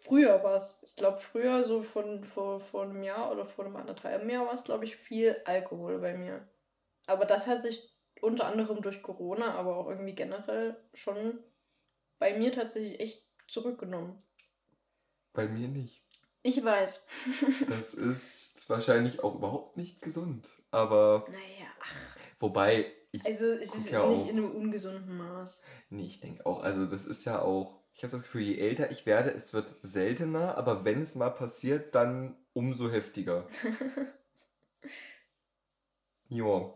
früher war es, ich glaube früher, so von vor einem Jahr oder vor einem 1,5 Jahr war es, glaube ich, viel Alkohol bei mir. Aber das hat sich unter anderem durch Corona, aber auch irgendwie generell schon bei mir tatsächlich echt zurückgenommen. Bei mir nicht. Ich weiß. Das ist wahrscheinlich auch überhaupt nicht gesund, aber... Naja, ach. Wobei, ich... Also es ist ja nicht in einem ungesunden Maß. Nee, ich denke auch. Also das ist ja auch... Ich habe das Gefühl, je älter ich werde, es wird seltener, aber wenn es mal passiert, dann umso heftiger. Joa.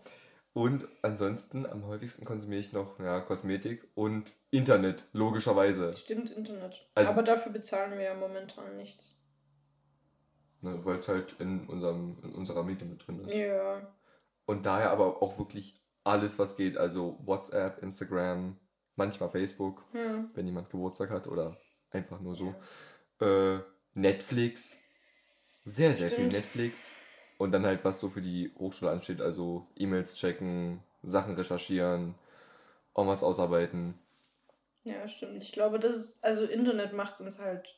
Und ansonsten, am häufigsten konsumiere ich noch Kosmetik und Internet, logischerweise. Stimmt, Internet. Also, aber dafür bezahlen wir ja momentan nichts. Ne, weil es halt in unserer Miete mit drin ist. Ja. Und daher aber auch wirklich alles, was geht. Also WhatsApp, Instagram, manchmal Facebook, wenn jemand Geburtstag hat oder einfach nur so. Ja. Netflix. Sehr, sehr viel Netflix. Und dann halt, was so für die Hochschule ansteht. Also E-Mails checken, Sachen recherchieren, auch was ausarbeiten. Ja, stimmt. Ich glaube, das ist, also Internet macht es uns halt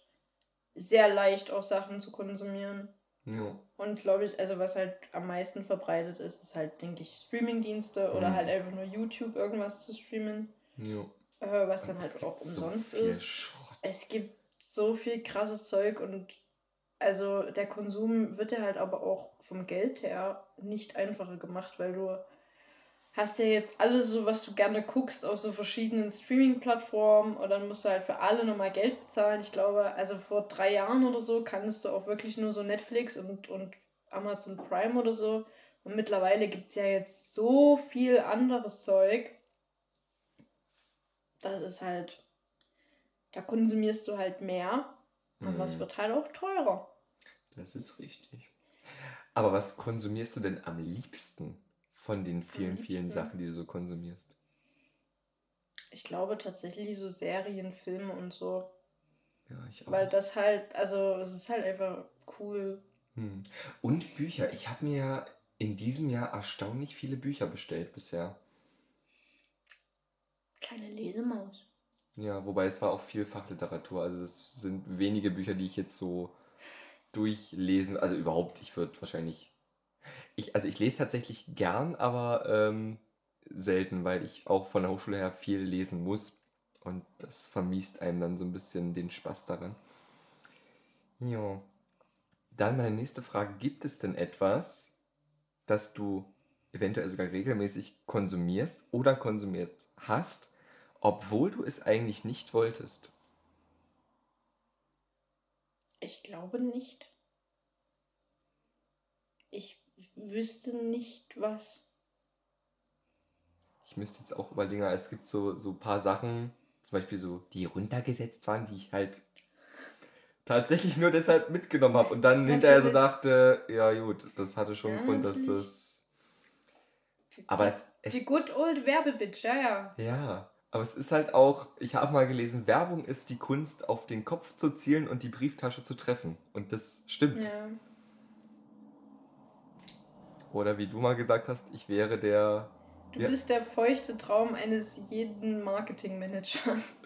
sehr leicht, auch Sachen zu konsumieren. Ja. Und glaube ich, also was halt am meisten verbreitet ist, ist halt, denke ich, Streamingdienste oder halt einfach nur YouTube irgendwas zu streamen. Ja. Was dann halt auch umsonst ist. Schrott. Es gibt so viel krasses Zeug und also der Konsum wird ja halt aber auch vom Geld her nicht einfacher gemacht, weil du hast ja jetzt alles so, was du gerne guckst, auf so verschiedenen Streaming-Plattformen und dann musst du halt für alle nochmal Geld bezahlen. Ich glaube, also vor 3 Jahren oder so kannst du auch wirklich nur so Netflix und Amazon Prime oder so. Und mittlerweile gibt es ja jetzt so viel anderes Zeug. Das ist halt, da konsumierst du halt mehr, aber es wird halt auch teurer. Das ist richtig. Aber was konsumierst du denn am liebsten? Von den vielen, vielen Sachen, die du so konsumierst? Ich glaube tatsächlich so Serien, Filme und so. Ja, ich auch. Weil das halt, also es ist halt einfach cool. Und Bücher. Ich habe mir ja in diesem Jahr erstaunlich viele Bücher bestellt bisher. Kleine Lesemaus. Ja, wobei es war auch viel Fachliteratur. Also es sind wenige Bücher, die ich jetzt so durchlesen. Also überhaupt, ich würde wahrscheinlich... Ich lese tatsächlich gern, aber selten, weil ich auch von der Hochschule her viel lesen muss. Und das vermiest einem dann so ein bisschen den Spaß daran. Jo. Dann meine nächste Frage. Gibt es denn etwas, das du eventuell sogar regelmäßig konsumierst oder konsumiert hast, obwohl du es eigentlich nicht wolltest? Ich glaube nicht. Ich wüsste nicht, was. Ich müsste jetzt auch überlegen, es gibt so ein paar Sachen, zum Beispiel so, die runtergesetzt waren, die ich halt tatsächlich nur deshalb mitgenommen habe und dann hinterher so dachte, ja gut, das hatte schon einen Grund, dass das... Aber es die good old Werbebitch, ja. Ja, aber es ist halt auch, ich habe mal gelesen, Werbung ist die Kunst, auf den Kopf zu zielen und die Brieftasche zu treffen. Und das stimmt. Ja. Oder wie du mal gesagt hast, ich wäre der... Du bist der feuchte Traum eines jeden Marketingmanagers.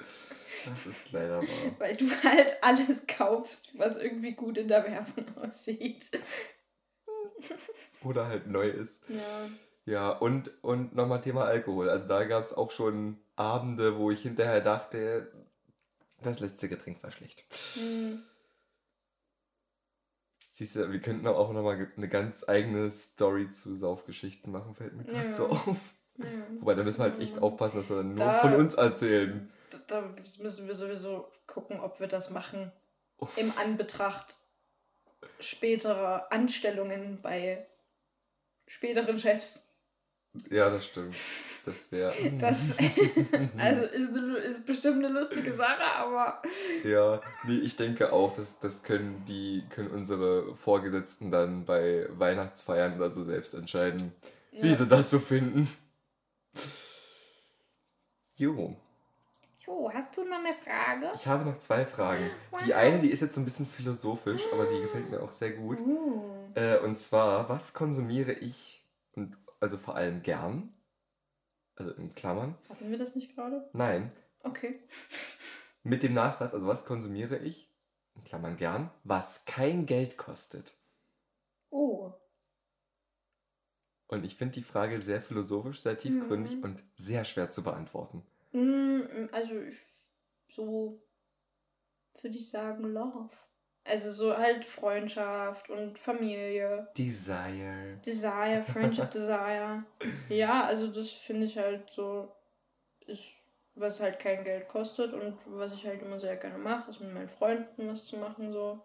Das ist leider wahr. Weil du halt alles kaufst, was irgendwie gut in der Werbung aussieht. Oder halt neu ist. Ja. Ja, und nochmal Thema Alkohol. Also da gab es auch schon Abende, wo ich hinterher dachte, das letzte Getränk war schlecht. Hm. Siehst du, wir könnten auch nochmal eine ganz eigene Story zu Saufgeschichten machen, fällt mir gerade so auf. Ja. Wobei, da müssen wir halt echt aufpassen, dass wir dann nur von uns erzählen. Da müssen wir sowieso gucken, ob wir das machen. Oh. Im Anbetracht späterer Anstellungen bei späteren Chefs. Ja, das stimmt. Das wäre... also ist bestimmt eine lustige Sache, aber... Ja, nee, ich denke auch, das können unsere Vorgesetzten dann bei Weihnachtsfeiern oder so selbst entscheiden, wie sie das so finden. Jo, hast du noch eine Frage? Ich habe noch zwei Fragen. Wow. Die eine, die ist jetzt so ein bisschen philosophisch, aber die gefällt mir auch sehr gut. Und zwar, was konsumiere ich, und also vor allem gern, also in Klammern. Hatten wir das nicht gerade? Nein. Okay. Mit dem Nachsatz, also was konsumiere ich, in Klammern gern, was kein Geld kostet. Oh. Und ich finde die Frage sehr philosophisch, sehr tiefgründig und sehr schwer zu beantworten. Also so würde ich sagen Love. Also so halt Freundschaft und Familie. Desire, Friendship Desire. Ja, also das finde ich halt so, ist, was halt kein Geld kostet und was ich halt immer sehr gerne mache, ist mit meinen Freunden was zu machen, so.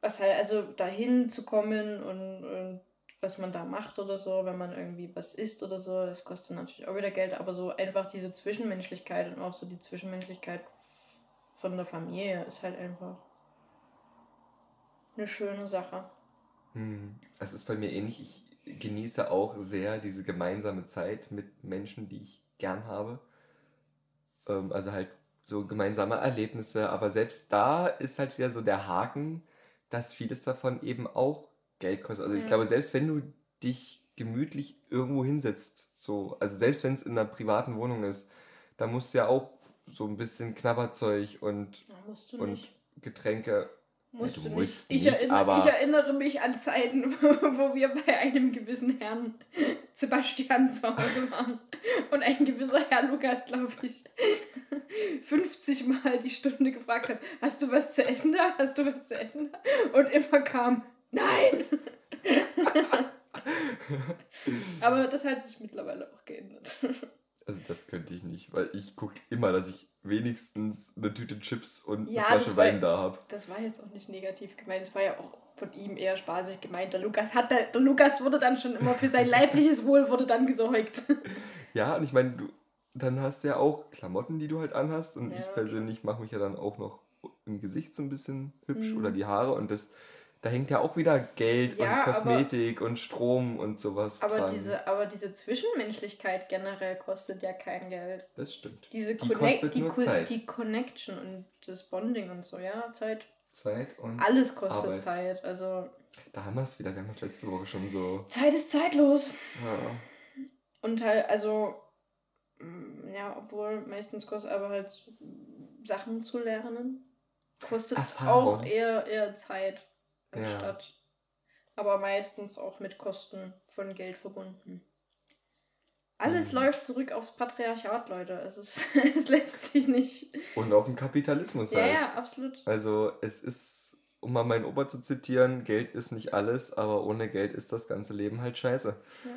Was halt, also dahin zu kommen und was man da macht oder so, wenn man irgendwie was isst oder so, das kostet natürlich auch wieder Geld, aber so einfach diese Zwischenmenschlichkeit und auch so die Zwischenmenschlichkeit von der Familie ist halt einfach eine schöne Sache. Es ist bei mir ähnlich. Ich genieße auch sehr diese gemeinsame Zeit mit Menschen, die ich gern habe. Also halt so gemeinsame Erlebnisse. Aber selbst da ist halt wieder so der Haken, dass vieles davon eben auch Geld kostet. Also ich glaube, selbst wenn du dich gemütlich irgendwo hinsetzt, so, also selbst wenn es in einer privaten Wohnung ist, da musst du ja auch so ein bisschen Knabberzeug und Getränke... Musst ja, du musst nicht. Ich erinnere mich an Zeiten, wo wir bei einem gewissen Herrn Sebastian zu Hause waren und ein gewisser Herr Lukas, glaube ich, 50 Mal die Stunde gefragt hat, hast du was zu essen da? Und immer kam, nein! Aber das hat sich mittlerweile auch geändert. Also das könnte ich nicht, weil ich gucke immer, dass ich wenigstens eine Tüte Chips und eine Flasche Wein da habe. Das war jetzt auch nicht negativ gemeint, das war ja auch von ihm eher spaßig gemeint. Der Lukas wurde dann schon immer für sein leibliches Wohl wurde dann gesorgt. Ja, und ich meine, dann hast du ja auch Klamotten, die du halt anhast und ich persönlich mache mich ja dann auch noch im Gesicht so ein bisschen hübsch oder die Haare und das... Da hängt ja auch wieder Geld und Kosmetik und Strom und sowas dran. Diese Zwischenmenschlichkeit generell kostet ja kein Geld. Das stimmt. Die Connection und das Bonding und so, ja, Zeit und alles kostet Arbeit. Zeit, also... Da haben wir es wieder, wir haben es letzte Woche schon so... Zeit ist zeitlos. Ja. Und halt, also... Ja, obwohl meistens kostet aber halt Sachen zu lernen, kostet Erfahrung. Auch eher Zeit. Statt. Aber meistens auch mit Kosten von Geld verbunden. Alles läuft zurück aufs Patriarchat, Leute. Es lässt sich nicht... Und auf den Kapitalismus halt. Ja, absolut. Also es ist um mal meinen Opa zu zitieren, Geld ist nicht alles, aber ohne Geld ist das ganze Leben halt scheiße. Ja.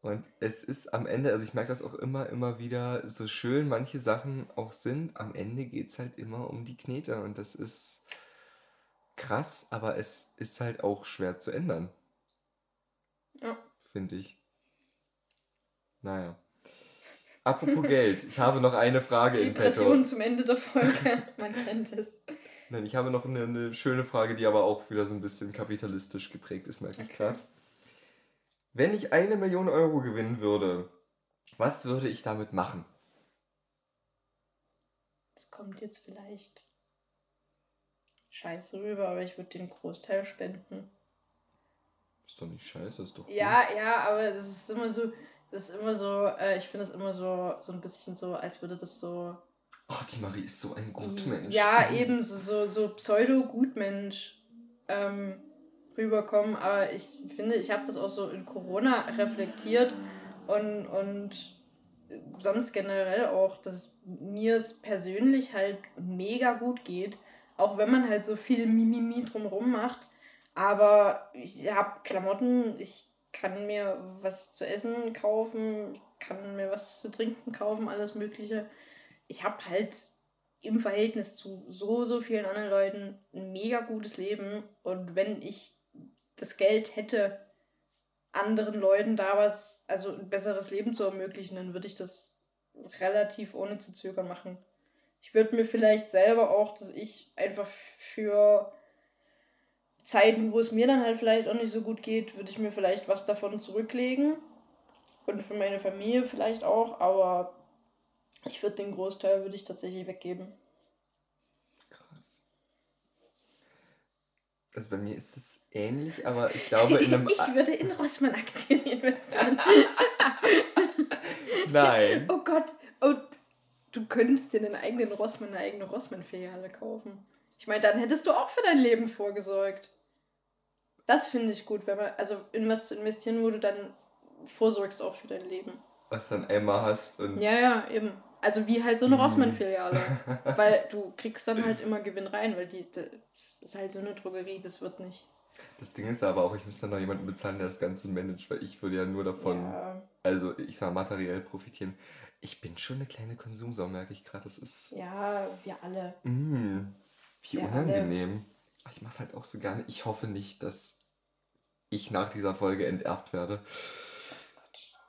Und es ist am Ende, also ich merke das auch immer wieder, so schön manche Sachen auch sind, am Ende geht es halt immer um die Knete. Und das ist krass, aber es ist halt auch schwer zu ändern. Ja. Finde ich. Naja. Apropos Geld, ich habe noch eine Frage im Petto. Depression zum Ende der Folge, man kennt es. Nein, ich habe noch eine schöne Frage, die aber auch wieder so ein bisschen kapitalistisch geprägt ist, merke ich gerade. Wenn ich 1 Million Euro gewinnen würde, was würde ich damit machen? Das kommt jetzt vielleicht scheiße rüber, aber ich würde den Großteil spenden. Ist doch nicht scheiße, ist doch gut. Ja, aber es ist immer so... Das ist immer so, ich finde das immer so ein bisschen so, als würde das so... Ach, die Marie ist so ein Gutmensch. Ja, eben, so Pseudo-Gutmensch rüberkommen. Aber ich finde, ich habe das auch so in Corona reflektiert und sonst generell auch, dass mir es persönlich halt mega gut geht. Auch wenn man halt so viel Mimimi drumherum macht. Aber ich habe Klamotten, ich kann mir was zu essen kaufen, kann mir was zu trinken kaufen, alles Mögliche. Ich habe halt im Verhältnis zu so vielen anderen Leuten ein mega gutes Leben. Und wenn ich das Geld hätte, anderen Leuten da was, also ein besseres Leben zu ermöglichen, dann würde ich das relativ ohne zu zögern machen. Ich würde mir vielleicht selber auch, dass ich einfach für... Zeiten, wo es mir dann halt vielleicht auch nicht so gut geht, würde ich mir vielleicht was davon zurücklegen und für meine Familie vielleicht auch, aber ich würde den Großteil würde ich tatsächlich weggeben. Krass. Also bei mir ist das ähnlich, aber ich glaube in einem... Ich würde in Rossmann-Aktien investieren. Nein. Oh Gott, oh, du könntest dir einen eigenen Rossmann, eine eigene Rossmann-Filiale kaufen. Ich meine, dann hättest du auch für dein Leben vorgesorgt. Das finde ich gut, wenn man, also in was zu investieren, wo du dann vorsorgst auch für dein Leben. Was dann einmal hast und... Ja, eben. Also wie halt so eine Rossmann-Filiale. Weil du kriegst dann halt immer Gewinn rein, weil das ist halt so eine Drogerie, das wird nicht... Das Ding ist aber auch, ich müsste dann noch jemanden bezahlen, der das Ganze managt, weil ich würde ja nur davon, also ich sag mal, materiell profitieren. Ich bin schon eine kleine Konsumsau, merke ich gerade, das ist... Ja, wir alle. Wie unangenehm. Alle. Ich mach's halt auch so gerne. Ich hoffe nicht, dass ich nach dieser Folge enterbt werde.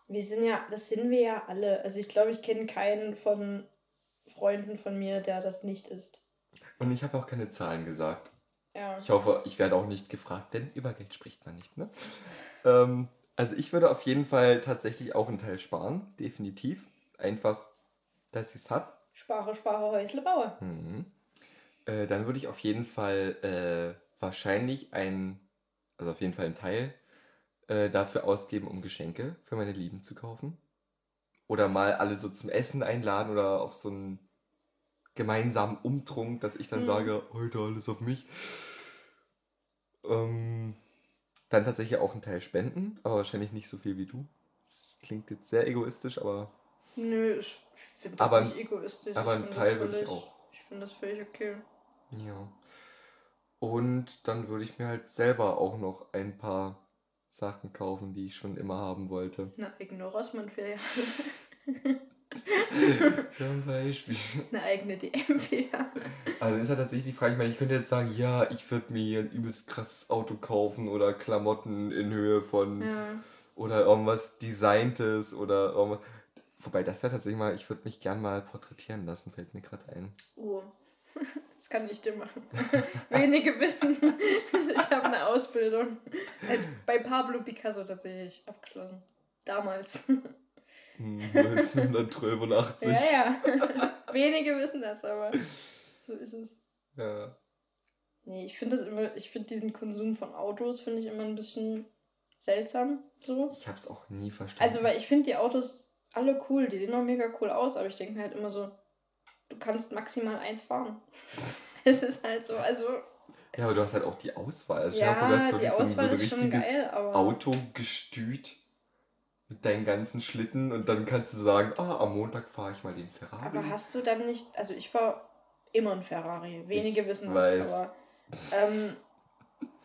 Das sind wir ja alle. Also ich glaube, ich kenne keinen von Freunden von mir, der das nicht ist. Und ich habe auch keine Zahlen gesagt. Ja. Ich hoffe, ich werde auch nicht gefragt, denn über Geld spricht man nicht, ne? Also ich würde auf jeden Fall tatsächlich auch einen Teil sparen, definitiv. Einfach, dass ich's hab. Spare, Häusle baue. Mhm. Dann würde ich auf jeden Fall einen Teil dafür ausgeben, um Geschenke für meine Lieben zu kaufen. Oder mal alle so zum Essen einladen oder auf so einen gemeinsamen Umtrunk, dass ich dann sage, heute alles auf mich. Dann tatsächlich auch einen Teil spenden, aber wahrscheinlich nicht so viel wie du. Das klingt jetzt sehr egoistisch, aber... Nö, ich finde das nicht egoistisch. Aber einen Teil würde ich auch. Ich finde das völlig okay. Ja. Und dann würde ich mir halt selber auch noch ein paar Sachen kaufen, die ich schon immer haben wollte. Eine eigene Rossmann-Filiale. Zum Beispiel. Eine eigene DM-Filiale. Also das ist ja tatsächlich die Frage, ich meine, ich könnte jetzt sagen, ja, ich würde mir hier ein übelst krasses Auto kaufen oder Klamotten in Höhe von oder irgendwas Designtes oder irgendwas... Wobei, das wäre tatsächlich mal, ich würde mich gern mal porträtieren lassen, fällt mir gerade ein. Oh, das kann ich dir machen. Wenige wissen, ich habe eine Ausbildung bei Pablo Picasso tatsächlich abgeschlossen. Damals. 1983. Ja. Wenige wissen das, aber so ist es. Ja. Nee, ich finde diesen Konsum von Autos, finde ich immer ein bisschen seltsam. So. Ich habe es auch nie verstanden. Also, weil ich finde die Autos... Alle cool, die sehen auch mega cool aus, aber ich denke mir halt immer so, du kannst maximal 1 fahren. Es ist halt so, also... Ja, aber du hast halt auch die Auswahl. Also ja, die Auswahl so ist schon geil, aber... Autogestüt mit deinen ganzen Schlitten und dann kannst du sagen, am Montag fahre ich mal den Ferrari. Aber hast du dann nicht... Also ich fahre immer einen Ferrari, wenige wissen das, aber...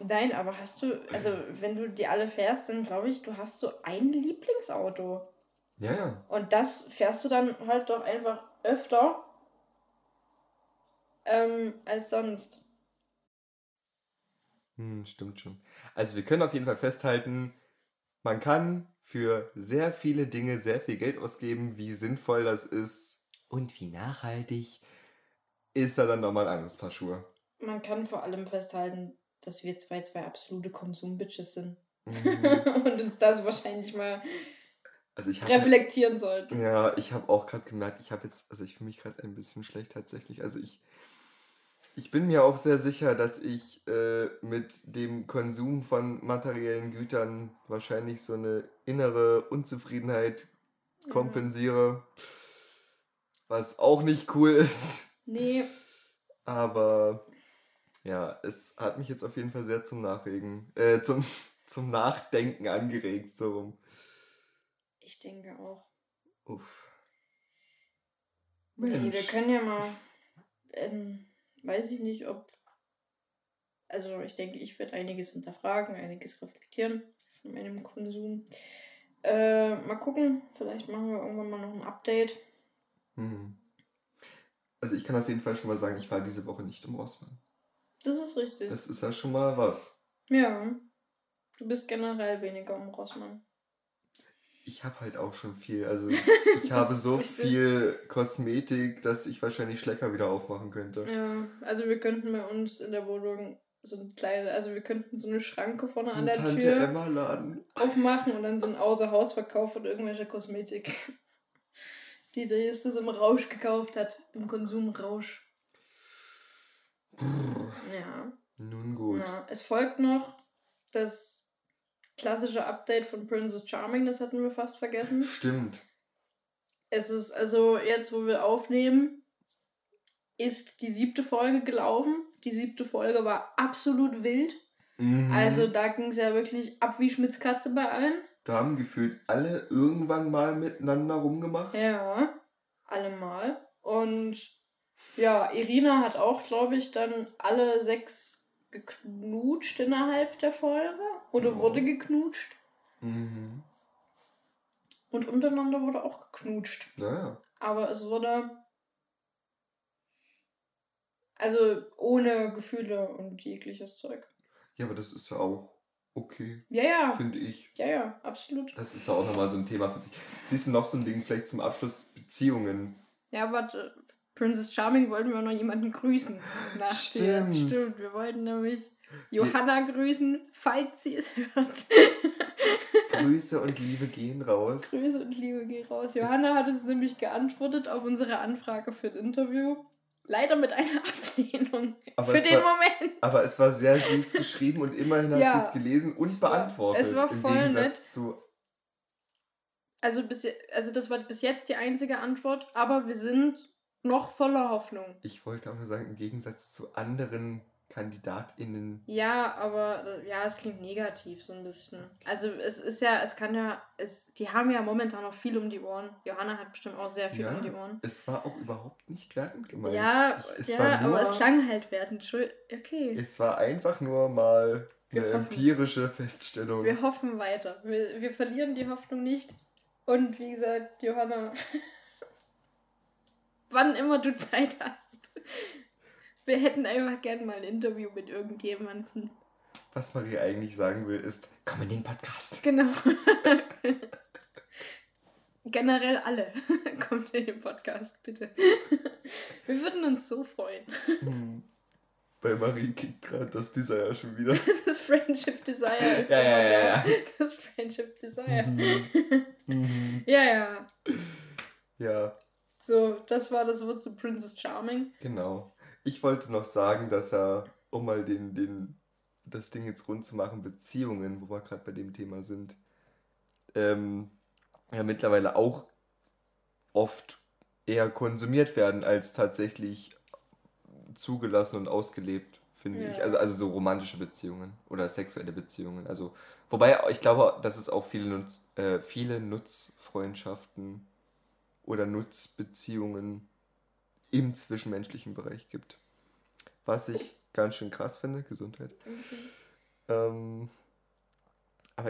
Nein, aber hast du, also wenn du die alle fährst, dann glaube ich, du hast so ein Lieblingsauto. Ja, ja. Und das fährst du dann halt doch einfach öfter als sonst. Hm, stimmt schon. Also wir können auf jeden Fall festhalten, man kann für sehr viele Dinge sehr viel Geld ausgeben. Wie sinnvoll das ist und wie nachhaltig ist da dann nochmal ein anderes Paar Schuhe. Man kann vor allem festhalten, dass wir zwei absolute Konsum-Bitches sind. Mhm. Und uns das wahrscheinlich mal reflektieren sollten. Ja, ich habe auch gerade gemerkt, ich fühle mich gerade ein bisschen schlecht tatsächlich. Also ich bin mir auch sehr sicher, dass ich mit dem Konsum von materiellen Gütern wahrscheinlich so eine innere Unzufriedenheit kompensiere, was auch nicht cool ist. Nee. Aber ja, es hat mich jetzt auf jeden Fall sehr zum Nachdenken angeregt, so rum. Ich denke auch. Uff. Mensch. Nee, wir können ja mal weiß ich nicht, ich denke, ich werde einiges hinterfragen, einiges reflektieren von meinem Konsum. Mal gucken, vielleicht machen wir irgendwann mal noch ein Update. Hm. Also ich kann auf jeden Fall schon mal sagen, ich war diese Woche nicht im Rossmann. Das ist richtig. Das ist ja schon mal was. Ja, du bist generell weniger im Rossmann. Ich habe halt auch schon viel, also ich habe so viel Kosmetik, dass ich wahrscheinlich Schlecker wieder aufmachen könnte. Ja, also wir könnten bei uns in der Wohnung wir könnten so eine Schranke vorne an der Tür Tante-Emma-Laden aufmachen und dann so einen Außerhausverkauf von irgendwelcher Kosmetik, die der Justus im Rausch gekauft hat, im Konsumrausch. Brr. Ja. Nun gut. Na, es folgt noch das klassische Update von Princess Charming, das hatten wir fast vergessen. Stimmt. Es ist, also jetzt, wo wir aufnehmen, ist die 7. Folge gelaufen. Die 7. Folge war absolut wild. Mhm. Also da ging es ja wirklich ab wie Schmitz Katze bei allen. Da haben gefühlt alle irgendwann mal miteinander rumgemacht. Ja, alle mal. Und ja, Irina hat auch, glaube ich, dann alle 6 geknutscht innerhalb der Folge. Oder wurde geknutscht. Mhm. Und untereinander wurde auch geknutscht. Ja. Aber es wurde ohne Gefühle und jegliches Zeug. Ja, aber das ist ja auch okay. Ja, ja. Finde ich. Ja, ja, absolut. Das ist ja auch nochmal so ein Thema für sich. Siehst du noch so ein Ding vielleicht zum Abschluss? Beziehungen. Ja, warte. Princess Charming wollten wir noch jemanden grüßen. Stimmt, wir wollten nämlich Johanna grüßen, falls sie es hört. Grüße und Liebe gehen raus. Johanna hat uns nämlich geantwortet auf unsere Anfrage für ein Interview. Leider mit einer Ablehnung. Moment. Aber es war sehr süß geschrieben und immerhin hat sie es gelesen und beantwortet. Es war voll nett. Im Gegensatz zu... Also das war bis jetzt die einzige Antwort, aber wir sind... noch voller Hoffnung. Ich wollte auch nur sagen, im Gegensatz zu anderen KandidatInnen. Ja, aber es klingt negativ so ein bisschen. Also die haben ja momentan noch viel um die Ohren. Johanna hat bestimmt auch sehr viel um die Ohren. Es war auch überhaupt nicht wertend gemeint. Ja, es klang halt wertend. Okay. Es war einfach nur mal eine empirische Feststellung. Wir hoffen weiter. Wir verlieren die Hoffnung nicht. Und wie gesagt, Johanna... wann immer du Zeit hast. Wir hätten einfach gerne mal ein Interview mit irgendjemandem. Was Marie eigentlich sagen will, ist, komm in den Podcast. Genau. Generell alle. Kommt in den Podcast, bitte. Wir würden uns so freuen. Bei Marie kickt gerade das Desire schon wieder. Das Friendship Desire ist Das Friendship Desire. Mhm. Ja. So, das war das Wort zu Princess Charming. Genau. Ich wollte noch sagen, dass um mal das Ding jetzt rund zu machen, Beziehungen, wo wir gerade bei dem Thema sind, mittlerweile auch oft eher konsumiert werden, als tatsächlich zugelassen und ausgelebt, finde ich. Also so romantische Beziehungen oder sexuelle Beziehungen. Also, wobei, ich glaube, dass es auch viele Nutzfreundschaften oder Nutzbeziehungen im zwischenmenschlichen Bereich gibt. Was ich ganz schön krass finde, Gesundheit. Okay. Aber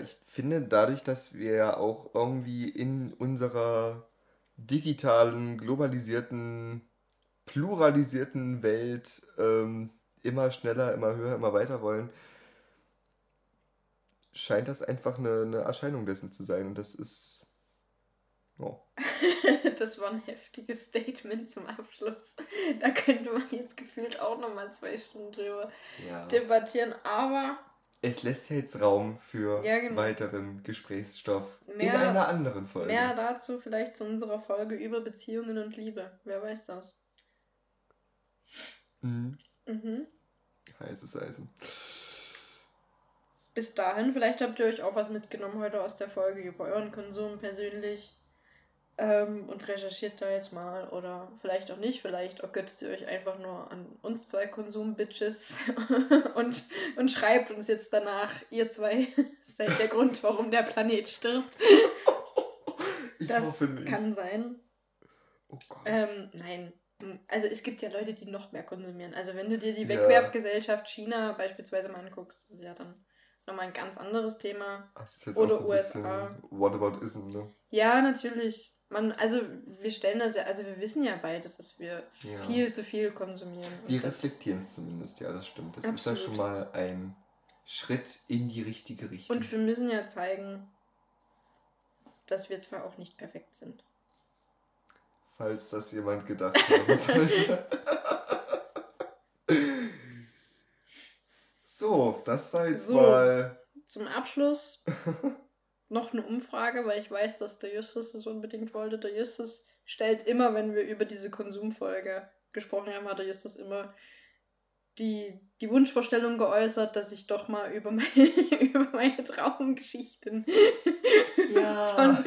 ich finde, dadurch, dass wir ja auch irgendwie in unserer digitalen, globalisierten, pluralisierten Welt immer schneller, immer höher, immer weiter wollen, scheint das einfach eine Erscheinung dessen zu sein. Und das ist... Oh. Das war ein heftiges Statement zum Abschluss. Da könnte man jetzt gefühlt auch nochmal 2 Stunden drüber debattieren, aber... Es lässt ja jetzt Raum für weiteren Gesprächsstoff in einer anderen Folge. Mehr dazu vielleicht zu unserer Folge über Beziehungen und Liebe. Wer weiß das? Mhm. Heißes Eisen. Bis dahin, vielleicht habt ihr euch auch was mitgenommen heute aus der Folge über euren Konsum persönlich. Und recherchiert da jetzt mal, oder vielleicht auch nicht, vielleicht ergötzt ihr euch einfach nur an uns 2 Konsum-Bitches und schreibt uns jetzt danach, ihr 2 seid der Grund, warum der Planet stirbt. Das kann sein. Oh Gott. Nein, also es gibt ja Leute, die noch mehr konsumieren. Also wenn du dir die Wegwerfgesellschaft China beispielsweise mal anguckst, das ist ja dann nochmal ein ganz anderes Thema. Ach, das ist jetzt oder auch so USA. What about ism, ne? Ja, natürlich. Wir stellen das ja, also wir wissen ja beide, dass wir viel zu viel konsumieren. Wir reflektieren es zumindest, das stimmt. Das absolut. Ist ja schon mal ein Schritt in die richtige Richtung. Und wir müssen ja zeigen, dass wir zwar auch nicht perfekt sind. Falls das jemand gedacht haben sollte. So, das war jetzt mal... Zum Abschluss... Noch eine Umfrage, weil ich weiß, dass der Justus das unbedingt wollte. Der Justus stellt immer, wenn wir über diese Konsumfolge gesprochen haben, hat der Justus immer die Wunschvorstellung geäußert, dass ich doch mal über meine Traumgeschichten von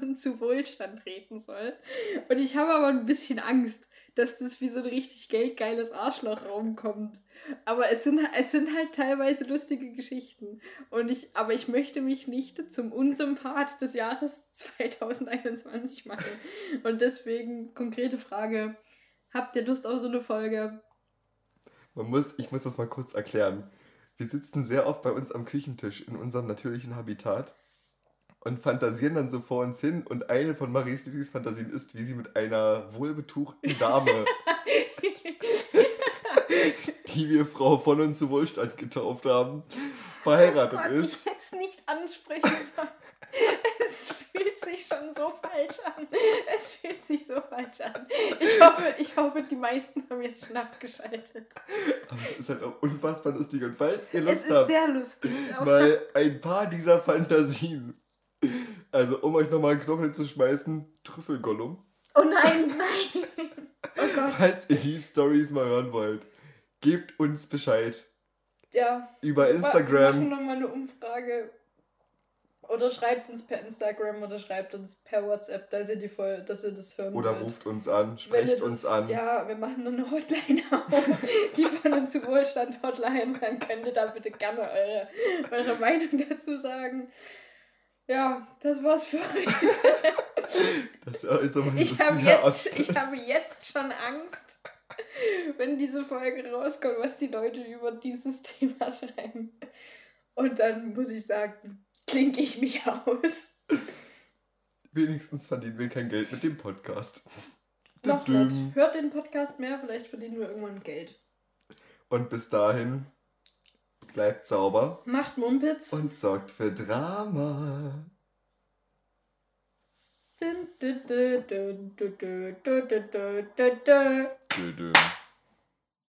und zu Wohlstand reden soll. Und ich habe aber ein bisschen Angst, dass das wie so ein richtig geldgeiles Arschloch rumkommt. Aber es sind halt teilweise lustige Geschichten. Aber ich möchte mich nicht zum Unsympath des Jahres 2021 machen. Und deswegen, konkrete Frage, habt ihr Lust auf so eine Folge? Ich muss das mal kurz erklären. Wir sitzen sehr oft bei uns am Küchentisch in unserem natürlichen Habitat und fantasieren dann so vor uns hin. Und eine von Maries Lieblingsfantasien ist, wie sie mit einer wohlbetuchten Dame, die wir Frau von und zu Wohlstand getauft haben, verheiratet ist. Ich hätte es nicht ansprechen sollen. Es fühlt sich schon so falsch an. Ich hoffe, die meisten haben jetzt schon abgeschaltet. Aber es ist halt auch unfassbar lustig. Und falls ihr Lust habt... Es ist sehr lustig. Weil ein paar dieser Fantasien... Also, um euch nochmal einen Knochen zu schmeißen, Trüffelgollum. Oh nein! Oh Gott. Falls ihr die Storys mal hören wollt, gebt uns Bescheid. Ja. Über Instagram. Wir machen nochmal eine Umfrage. Oder schreibt uns per Instagram oder schreibt uns per WhatsApp, dass ihr das hören wollt. Oder ruft uns an, sprecht uns an. Ja, wir machen nur eine Hotline auf, die von uns zu Wohlstand Hotline. Dann könnt ihr da bitte gerne eure Meinung dazu sagen. Ja, das war's für heute. Ich habe jetzt schon Angst, wenn diese Folge rauskommt, was die Leute über dieses Thema schreiben. Und dann muss ich sagen, klinke ich mich aus. Wenigstens verdienen wir kein Geld mit dem Podcast. Noch nicht. Hört den Podcast mehr, vielleicht verdienen wir irgendwann Geld. Und bis dahin... Bleibt sauber. Macht Mumpitz. Und sorgt für Drama. Dün, dün, dün, dün, dün, dün, dün, dün, dün.